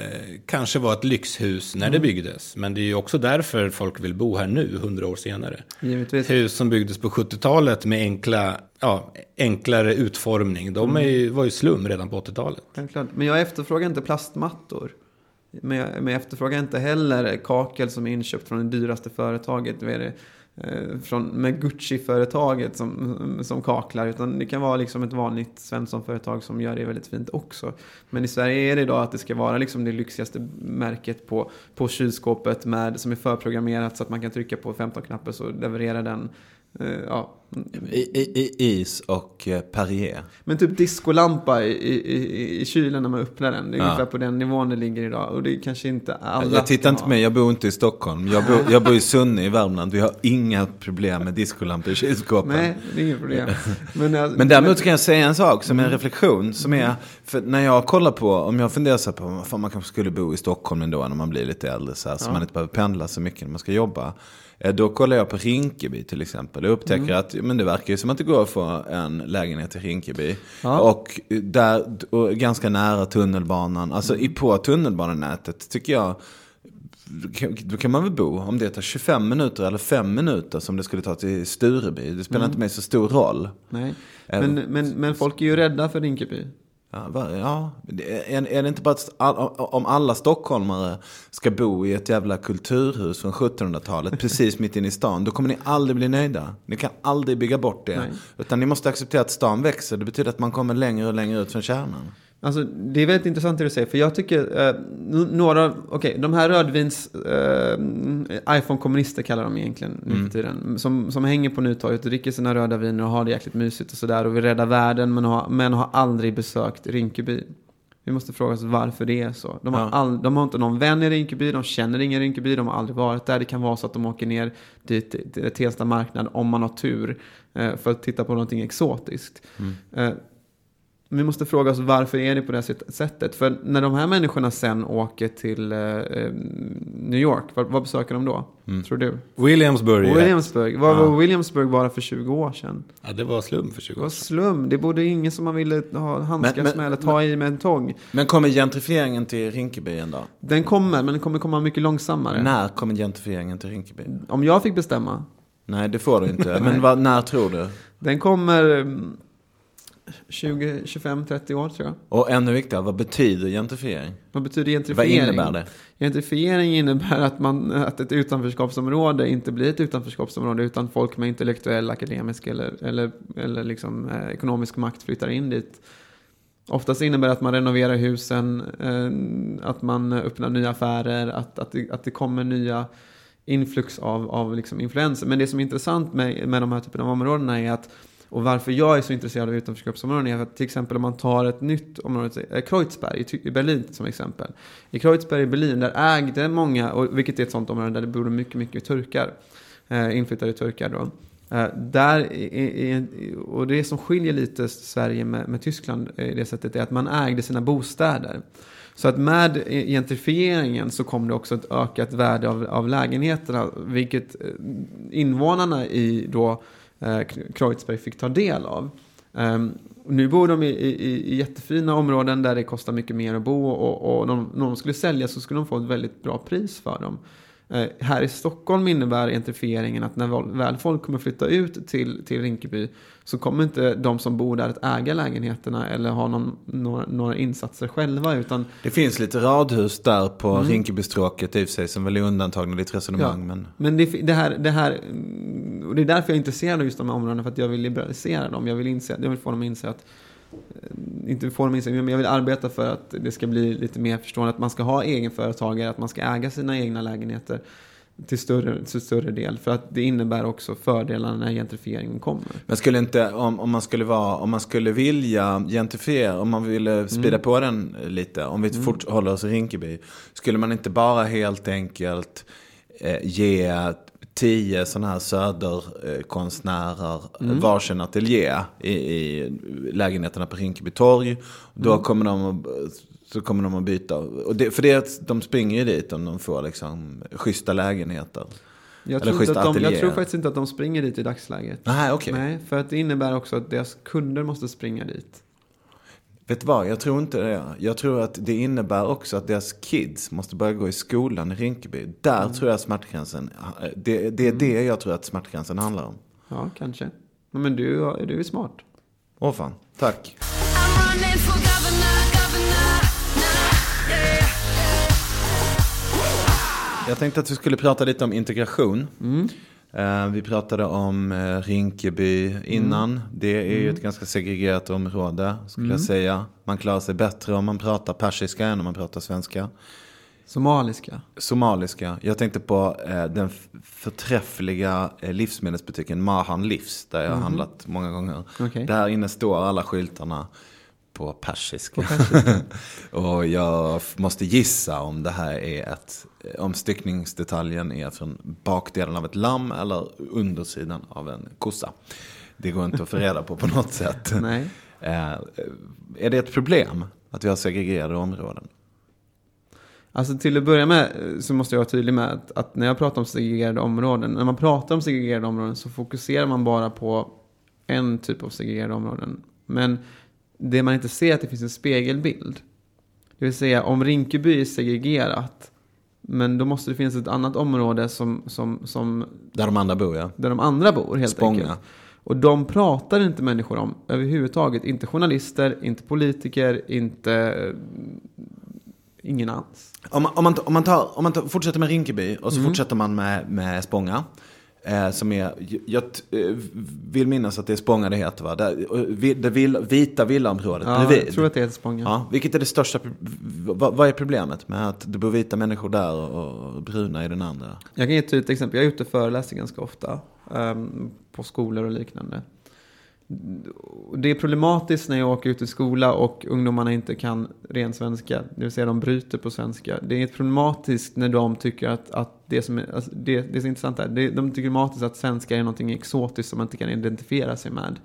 kanske var ett lyxhus när mm. det byggdes, men det är ju också därför folk vill bo här nu, hundra år senare. Givetvis. Hus som byggdes på sjuttiotalet med enkla, ja, enklare utformning, de är ju, var ju slum redan på åttiotalet. Självklart. Men jag efterfrågar inte plastmattor, men jag, men jag efterfrågar inte heller kakel som är inköpt från det dyraste företaget, vad är det? Från, med Gucci-företaget som, som kaklar, utan det kan vara liksom ett vanligt Svensson-företag som gör det väldigt fint också. Men i Sverige är det idag att det ska vara liksom det lyxigaste märket på, på kylskåpet med, som är förprogrammerat så att man kan trycka på femton knappar så levererar den eh, ja. I, i, is och Perrier. Men typ diskolampa i, i, i kylen när man öppnar den. Det är ja. ungefär på den nivån det ligger idag. Och det är kanske inte alla. Jag tittar inte mig, jag bor inte i Stockholm. Jag bor, jag bor i Sunne i Värmland. Vi har inga problem med diskolampor i kylskåpen. Nej, det är inget problem. Men, alltså, men däremot kan jag säga en sak som är en reflektion. Som är, för när jag kollar på, om jag funderar så på varför man kanske skulle bo i Stockholm ändå när man blir lite äldre. Så, här, så ja. man inte behöver pendla så mycket när man ska jobba. Då kollar jag på Rinkeby till exempel och upptäcker mm. att men det verkar ju som att det går att få en lägenhet i Rinkeby. Ja. Och, där, och ganska nära tunnelbanan. Alltså mm. på tunnelbanenätet tycker jag då kan man väl bo om det tar tjugofem minuter eller fem minuter som det skulle ta till Stureby. Det spelar mm. inte mig så stor roll. Nej. Men, äh, men, men folk är ju rädda för Rinkeby. Ja, ja. Är, är det inte bara all, om alla stockholmare ska bo i ett jävla kulturhus från sjuttonhundratalet precis mitt inne i stan, då kommer ni aldrig bli nöjda. Ni kan aldrig bygga bort det. Nej. Utan ni måste acceptera att stan växer. Det betyder att man kommer längre och längre ut från kärnan. Alltså, det är väldigt intressant det du säger, för jag tycker eh, några, okej, de här rödvins eh, iPhone-kommunister kallar de egentligen mm. nu för tiden, som, som hänger på Nytorget och dricker sina röda viner och har det jäkligt mysigt och sådär och vill rädda världen men har, men har aldrig besökt Rinkeby. Vi måste fråga oss varför det är så. De har, ja. all, de har inte någon vän i Rinkeby, de känner ingen Rinkeby, de har aldrig varit där. Det kan vara så att de åker ner dit till Tensta marknad om man har tur eh, för att titta på någonting exotiskt. Mm. Eh, Vi måste fråga oss varför är det på det här sättet? För när de här människorna sen åker till eh, New York, vad, vad besöker de då? Mm. Tror du? Williamsburg. Williamsburg. Vad var ja. Williamsburg bara för tjugo år sedan? Ja, det var slum för tjugo år sedan. Det var slum. Det borde ingen som man ville ha handskas men, men, med eller ta men, i med en tång. Men kommer gentrifieringen till Rinkeby ändå? Den kommer, men den kommer komma mycket långsammare. När kommer gentrifieringen till Rinkeby? Om jag fick bestämma. Nej, det får du inte. Men vad, när tror du? Den kommer... tjugo, tjugofem, trettio år tror jag. Och ännu viktigare, vad betyder gentrifiering? Vad betyder gentrifiering? Vad innebär det? Gentrifiering innebär att, man, att ett utanförskapsområde inte blir ett utanförskapsområde utan folk med intellektuell, akademisk eller, eller, eller liksom, eh, ekonomisk makt flyttar in dit. Oftast innebär det att man renoverar husen, eh, att man öppnar nya affärer, att, att, det, att det kommer nya influx av, av liksom influenser. Men det som är intressant med, med de här typen av områdena är att och varför jag är så intresserad av utanförskapsområden är att till exempel om man tar ett nytt område, Kreuzberg i Berlin som exempel. I Kreuzberg i Berlin där ägde många, och vilket är ett sånt område där det bor mycket, mycket turkar, eh, inflyttade turkar då. Eh, där är, är, och det som skiljer lite Sverige med, med Tyskland i det sättet är att man ägde sina bostäder. Så att med gentrifieringen så kom det också ett ökat värde av, av lägenheterna, vilket invånarna i då Kreuzberg fick ta del av. Um, nu bor de i, i, i jättefina områden där det kostar mycket mer att bo, och, och de, när de skulle sälja så skulle de få ett väldigt bra pris för dem. Uh, här i Stockholm innebär gentrifieringen att när väl folk kommer flytta ut till, till Rinkeby, så kommer inte de som bor där att äga lägenheterna eller ha någon, några, några insatser själva. Utan... Det finns lite radhus där på mm. Rinkebystråket i och för sig, som väl är undantagna ditt resonemang. Ja. Men, men det, det här... Det här Och det är därför jag är intresserad av just de här områdena, för att jag vill liberalisera dem. Jag vill, inse, jag vill få dem att inse att... Inte få dem att inse, men jag vill arbeta för att det ska bli lite mer förstående. Att man ska ha egenföretagare, att man ska äga sina egna lägenheter till större, till större del. För att det innebär också fördelarna när gentrifieringen kommer. Men skulle inte, om, om, man skulle vara, om man skulle vilja gentrifiera, om man ville spida mm. på den lite, om vi mm. fort håller oss i Rinkeby, skulle man inte bara helt enkelt eh, ge... tio sådana här söderkonstnärer mm. varsin ateljé i, i lägenheterna på Rinkeby torg. Då mm. kommer de att, så kommer de att byta. Och det, för det, de springer ju dit om de får liksom schyssta lägenheter. Jag tror, schyssta att de, jag tror faktiskt inte att de springer dit i dagsläget. Nej, okej. Okay. Nej, för att det innebär också att deras kunder måste springa dit. Vet vad, jag tror inte det. Jag tror att det innebär också att deras kids måste börja gå i skolan i Rinkeby. Där mm. tror jag smärtgränsen, det, det är mm. det jag tror att smärtgränsen handlar om. Ja, kanske. Men du, är du smart. Åh fan, tack. Jag tänkte att vi skulle prata lite om integration. Mm. Vi pratade om Rinkeby innan. Mm. Det är ju mm. ett ganska segregerat område, skulle mm. jag säga. Man klarar sig bättre om man pratar persiska än om man pratar svenska. Somaliska. Somaliska. Jag tänkte på eh, den förträffliga livsmedelsbutiken Mahan Livs, där jag mm. har handlat många gånger. Okay. Där inne står alla skyltarna på persiska. På persiska. Och jag måste gissa om det här är ett... om styckningsdetaljen är från bakdelen av ett lamm eller undersidan av en kossa. Det går inte att få reda på på något sätt. Nej. Eh, är det ett problem att vi har segregerade områden? Alltså till att börja med så måste jag vara tydlig med att, att när jag pratar om segregerade områden, när man pratar om segregerade områden så fokuserar man bara på en typ av segregerade områden. Men det man inte ser är att det finns en spegelbild. Det vill säga, om Rinkeby är segregerat, men då måste det finnas ett annat område som, som, som där de andra bor, ja. Där de andra bor, helt Spånga. Enkelt. Och de pratar inte människor om överhuvudtaget. Inte journalister, inte politiker, inte... Ingen alls. Om, om, man, om, man, tar, om man tar, fortsätter med Rinkeby och så mm. fortsätter man med, med Spånga. Eh, som är, jag vill minnas att det är Spånga det heter, va? Det, det vill, vita villaområdet, ja, bredvid. Jag tror att det heter Spånga. Ja, vilket är det största, vad, vad är problemet med att det bor vita människor där och bruna i den andra? Jag kan ge ett exempel. Jag är ute och föreläser ganska ofta um, på skolor och liknande. Det är problematiskt när jag åker ut i skola och ungdomarna inte kan ren svenska, det vill säga de bryter på svenska. Det är problematiskt när de tycker att, att det som är, alltså det, det är så intressant här, det, de tycker problematiskt att svenska är någonting exotiskt som man inte kan identifiera sig med.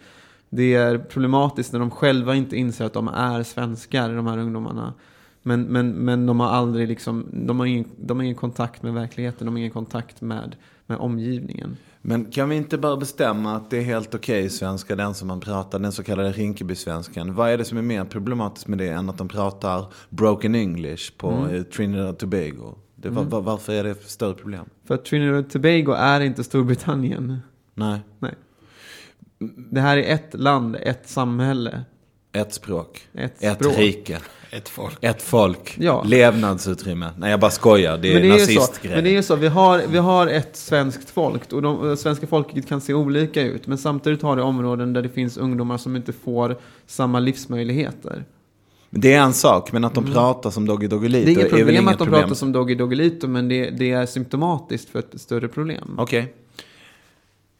Det är problematiskt när de själva inte inser att de är svenskar, de här ungdomarna. Men, men, men de har aldrig liksom, de har, ingen, de har ingen kontakt med verkligheten, de har ingen kontakt med, med omgivningen. Men kan vi inte bara bestämma att det är helt okej okay, svenska, den som man pratar, den så kallade Rinkeby-svenskan? Vad är det som är mer problematiskt med det än att de pratar broken English på mm. Trinidad och Tobago? Det, var, mm. Varför är det ett större problem? För att Trinidad och Tobago är inte Storbritannien. Nej. Nej. Det här är ett land, ett samhälle. Ett språk. Ett, ett språk. Rike. Ett folk. Ett folk. Ja. Levnadsutrymme. Nej, jag bara skojar. Det är, är nazistgrej. Men det är ju så. Vi har, vi har ett svenskt folk. Och de, det svenska folket kan se olika ut. Men samtidigt har det områden där det finns ungdomar som inte får samma livsmöjligheter. Det är en sak. Men att de mm. pratar som Doggy Doggelito är väl inget problem. Det är inget problem att de problem. pratar som Doggy Doggelito. Men det, det är symptomatiskt för ett större problem. Okej. Okay.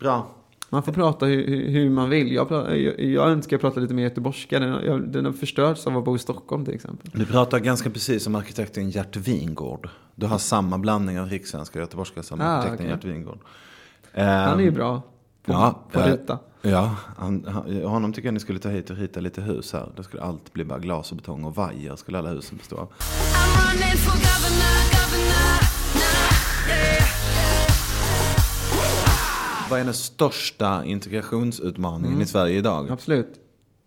Bra. Man får prata hur, hur man vill. Jag, jag, jag önskar prata lite mer göteborgska. Den har, den har förstörts av att bo i Stockholm till exempel. Du pratar ganska precis som arkitekten Gert Wingård. Du har samma blandning av rikssvenska och göteborgska som ah, arkitekten okay. Gert Wingård. Han är ju bra på, ja, på att rita. Ja, han, han, honom tycker jag ni skulle ta hit och rita lite hus här. Då skulle allt bli bara glas och betong och vajer skulle alla husen bestå av. Vad är den största integrationsutmaningen mm. i Sverige idag? Absolut.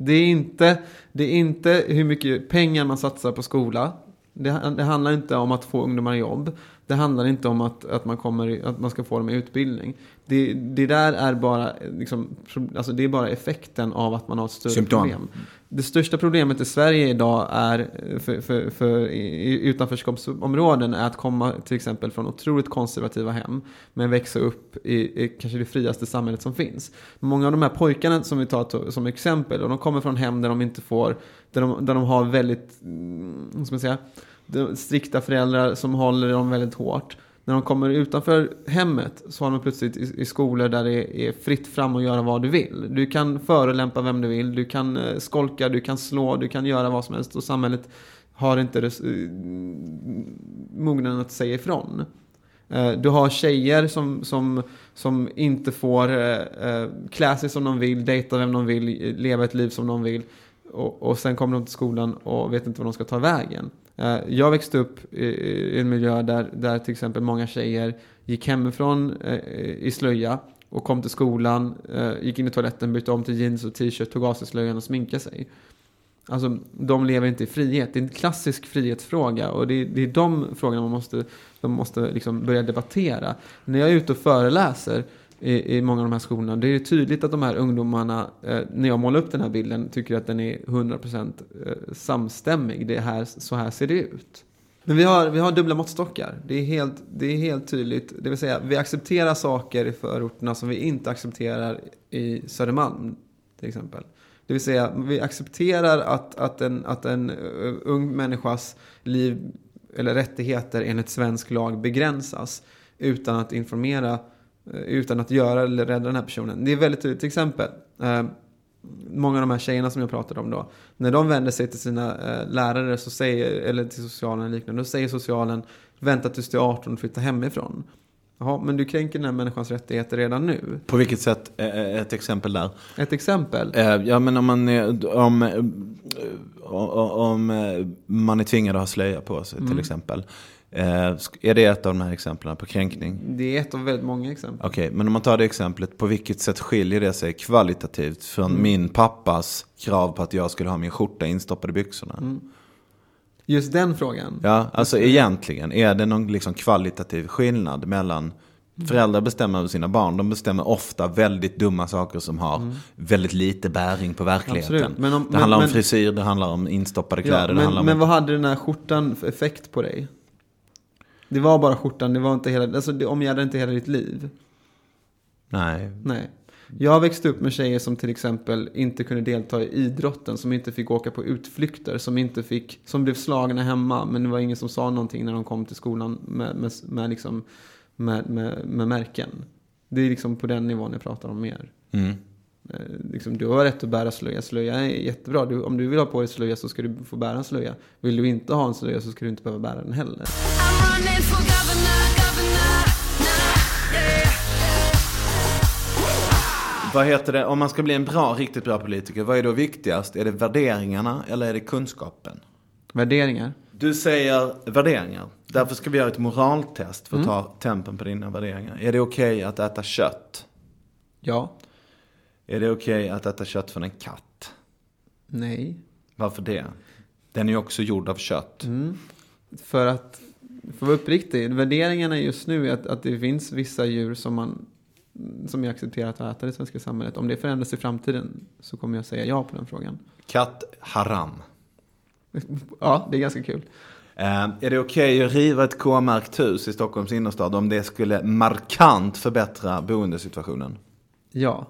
Det är inte, det är inte hur mycket pengar man satsar på skola. Det, det handlar inte om att få ungdomar i jobb. Det handlar inte om att, att, man, kommer, att man ska få dem i utbildning. Det, det där är bara, liksom, alltså det är bara effekten av att man har ett större symptom. Problem. Det största problemet i Sverige idag är för, för, för utanförskapsområden är att komma till exempel från otroligt konservativa hem men växa upp i, i kanske det friaste samhället som finns. Många av de här pojkarna som vi tar som exempel, och de kommer från hem där de inte får, där de, där de har väldigt, vad ska man säga, strikta föräldrar som håller dem väldigt hårt. När de kommer utanför hemmet så har de plötsligt i, i skolor där det är fritt fram att göra vad du vill. Du kan förolämpa vem du vill, du kan skolka, du kan slå, du kan göra vad som helst, och samhället har inte res- mognaden att säga ifrån. Du har tjejer som, som, som inte får klä sig som de vill, dejta vem de vill, leva ett liv som de vill, och, och sen kommer de till skolan och vet inte vad de ska ta vägen. Jag växte upp i en miljö där, där till exempel många tjejer gick hemifrån i slöja och kom till skolan, gick in i toaletten, bytte om till jeans och t-shirt, tog av sig slöjan och sminkade sig. Alltså, de lever inte i frihet. Det är en klassisk frihetsfråga, och det är, det är de frågorna man måste, de måste liksom börja debattera. När jag är ute och föreläser i, i många av de här skolorna, det är tydligt att de här ungdomarna, eh, när jag målar upp den här bilden, tycker att den är hundra procent samstämmig. Det här, så här ser det ut. Men vi har, vi har dubbla måttstockar. Det är, helt, det är helt tydligt. Det vill säga, vi accepterar saker i förorterna som vi inte accepterar i Södermalm till exempel. Det vill säga, vi accepterar att, att, en, att en ung människas liv eller rättigheter enligt svensk lag begränsas utan att informera, utan att göra eller rädda den här personen. Det är väldigt tydligt. Till exempel eh, många av de här tjejerna som jag pratade om då, när de vänder sig till sina eh, lärare så säger, eller till socialen eller liknande, då säger socialen: vänta tills du är arton och flytta hemifrån. Jaha, men du kränker den här människans rättigheter redan nu. På vilket sätt? Ett exempel där. Ett exempel? Ja, men om man är, om, om man är tvingad att ha slöja på sig, mm. till exempel. Är det ett av de här exemplen på kränkning? Det är ett av väldigt många exempel. Okej, okay, men om man tar det exemplet, på vilket sätt skiljer det sig kvalitativt från mm. min pappas krav på att jag skulle ha min skjorta instoppad i byxorna? Mm. Just den frågan. Ja, alltså egentligen. Är det någon liksom kvalitativ skillnad mellan... Föräldrar bestämmer över sina barn. De bestämmer ofta väldigt dumma saker som har mm. väldigt lite bäring på verkligheten. Men om, det men, handlar om men, frisyr, det handlar om instoppade kläder. Ja, men det handlar om men ett... vad hade den här skjortan för effekt på dig? Det var bara skjortan, det var inte hela... Alltså det omgärdade inte hela ditt liv. Nej. Nej. Jag växte upp med tjejer som till exempel inte kunde delta i idrotten, som inte fick åka på utflykter, som inte fick, som blev slagna hemma, men det var ingen som sa någonting när de kom till skolan med, med, med, liksom, med, med, med märken. Det är liksom på den nivån jag pratar om mer. Mm. Liksom, du har rätt att bära slöja. Slöja är jättebra. Du, om du vill ha på dig slöja så ska du få bära en slöja. Vill du inte ha en slöja så ska du inte behöva bära den heller. Vad heter det? Om man ska bli en bra, riktigt bra politiker, vad är då viktigast? Är det värderingarna eller är det kunskapen? Värderingar. Du säger värderingar. Därför ska vi göra ett moraltest för att mm. ta tempen på dina värderingar. Är det okej okay att äta kött? Ja. Är det okej okay att äta kött från en katt? Nej. Varför det? Den är ju också gjord av kött. Mm. För att, för att vara uppriktig, värderingarna just nu är att, att det finns vissa djur som man... som jag accepterar att äta i det svenska samhället. Om det förändras i framtiden så kommer jag säga ja på den frågan. Katt haram. Ja, det är ganska kul. Uh, är det okej att riva ett K-märkt hus i Stockholms innerstad om det skulle markant förbättra boendesituationen? Ja.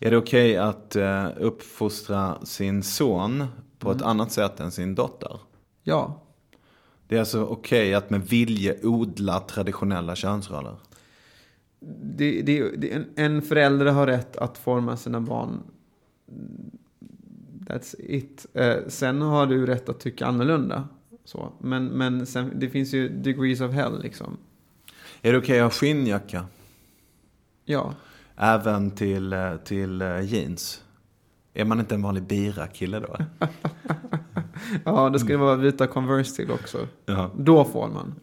Är det okej att uh, uppfostra sin son på mm. ett annat sätt än sin dotter? Ja. Det är alltså okej att med vilje odla traditionella könsroller? Det, det, det, en förälder har rätt att forma sina barn. That's it. Eh, sen har du rätt att tycka annorlunda. Så. Men, men sen, det finns ju degrees of hell. Liksom. Är det okej att ha skinnjacka? Ja. Även till, till jeans? Är man inte en vanlig bira-kille då? Ja, det skulle vara vita Converse till också. Ja. Då får man.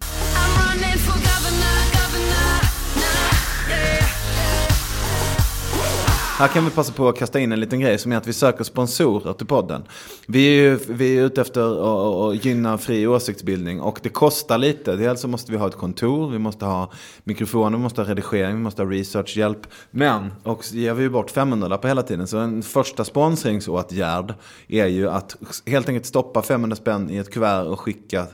Här kan vi passa på att kasta in en liten grej som är att vi söker sponsorer till podden. Vi är ju vi är ute efter att gynna fri åsiktsbildning och det kostar lite. Dels så måste vi ha ett kontor, vi måste ha mikrofoner, vi måste ha redigering, vi måste ha researchhjälp. Men, och ger vi ju bort femhundra på hela tiden, så en första sponsringsåtgärd är ju att helt enkelt stoppa femhundra spänn i ett kuvert och skicka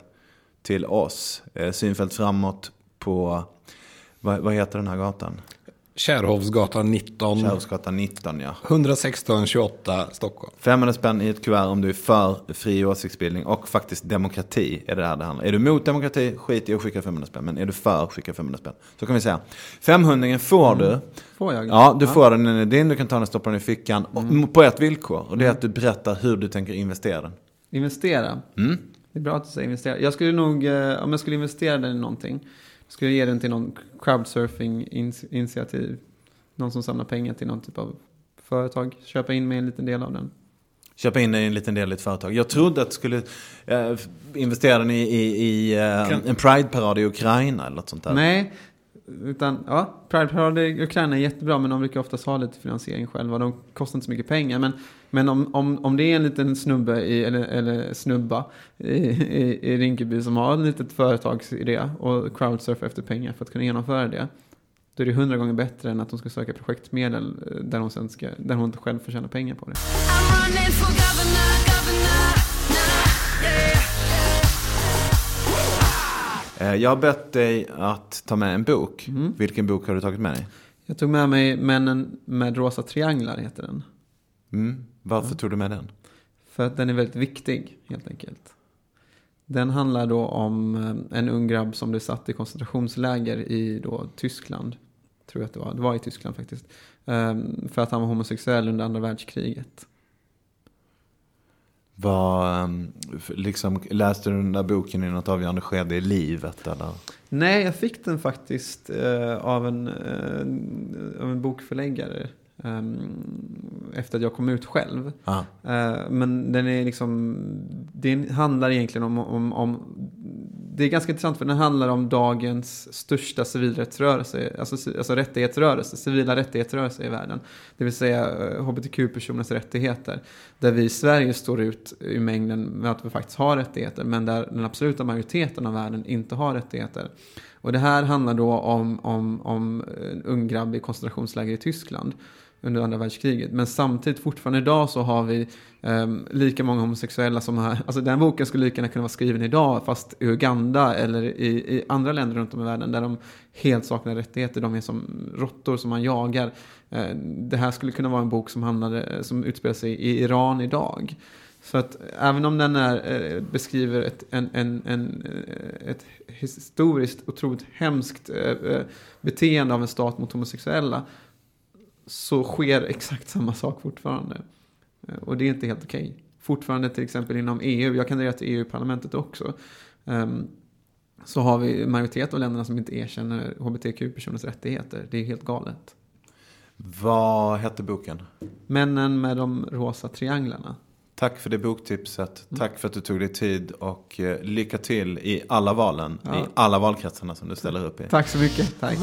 till oss. Synfält framåt på, vad, vad heter den här gatan? Kärhovsgatan nitton. Kärhovsgatan nitton, ja. ett ett sex två åtta Stockholm. femhundra spänn i ett kuvert om du är för fri åsiktsbildning och faktiskt demokrati är det här det handlar. Är du mot demokrati, skit i att skicka femhundra spänn. Men är du för, skicka femhundra spänn. Så kan vi säga. femhundringen får du. Mm. Får jag? Ja, du får den i din. Du kan ta den och stoppa den i fickan. Mm. På ett villkor. Och det är att du berättar hur du tänker investera den. Investera? Mm. Det är bra att du säger investera. Jag skulle nog, om jag skulle investera den i någonting, skulle jag ge den till någon crowdsurfing-initiativ. Någon som samlar pengar till någon typ av företag. Köpa in mig en liten del av den. Köpa in en liten del i ett företag. Jag trodde att du skulle eh, investera den i, i, i eh, en Pride-parad i Ukraina eller något sånt där. Nej, utan ja, Pride-parad i Ukraina är jättebra, men de brukar oftast ha lite finansiering själva. De kostar inte så mycket pengar. Men, men om, om, om det är en liten snubbe i, eller, eller snubba i, i, i Rinkeby som har ett litet företagsidé och crowdsurfar efter pengar för att kunna genomföra det, då är det hundra gånger bättre än att de ska söka projektmedel där hon, sen ska, där hon inte själv får tjäna pengar på det. Jag har bett dig att ta med en bok. Mm. Vilken bok har du tagit med dig? Jag tog med mig Männen med rosa trianglar, heter den. Mm. Varför ja. tog du med den? För att den är väldigt viktig, helt enkelt. Den handlar då om en ung grabb som blev satt i koncentrationsläger i då Tyskland. Tror jag att det var. Det var i Tyskland faktiskt. För att han var homosexuell under andra världskriget. Var, liksom, läste du den där boken i något avgörande skede i livet? Eller? Nej, jag fick den faktiskt eh, av, en, eh, av en bokförläggare eh, efter att jag kom ut själv. Ah. Eh, men den är liksom, den handlar egentligen om, om, om det är ganska intressant, för den handlar om dagens största civilrättsrörelse, alltså, alltså rättighetsrörelse, civila rättighetsrörelse i världen. Det vill säga hbtq-personers rättigheter. Där vi i Sverige står ut i mängden med att vi faktiskt har rättigheter, men där den absoluta majoriteten av världen inte har rättigheter. Och det här handlar då om, om, om en ung grabb i koncentrationsläger i Tyskland under andra världskriget. Men samtidigt fortfarande idag så har vi eh, lika många homosexuella som här. Alltså den boken skulle lika gärna kunna vara skriven idag, fast i Uganda eller i, i andra länder runt om i världen där de helt saknar rättigheter. De är som råttor som man jagar. Eh, det här skulle kunna vara en bok som, handlade, som utspelar sig i Iran idag. Så att även om den är, eh, beskriver ett, en, en, en, ett historiskt otroligt hemskt eh, beteende av en stat mot homosexuella, så sker exakt samma sak fortfarande. Och det är inte helt okej. Okay. Fortfarande till exempel inom E U, jag kan relatera till E U-parlamentet också, um, så har vi majoritet av länderna som inte erkänner hbtq-personers rättigheter. Det är helt galet. Vad hette boken? Männen med de rosa trianglarna. Tack för det boktipset. Mm. Tack för att du tog dig tid och lycka till i alla valen, ja. i alla valkretsarna som du ställer upp i. Tack så mycket. Tack.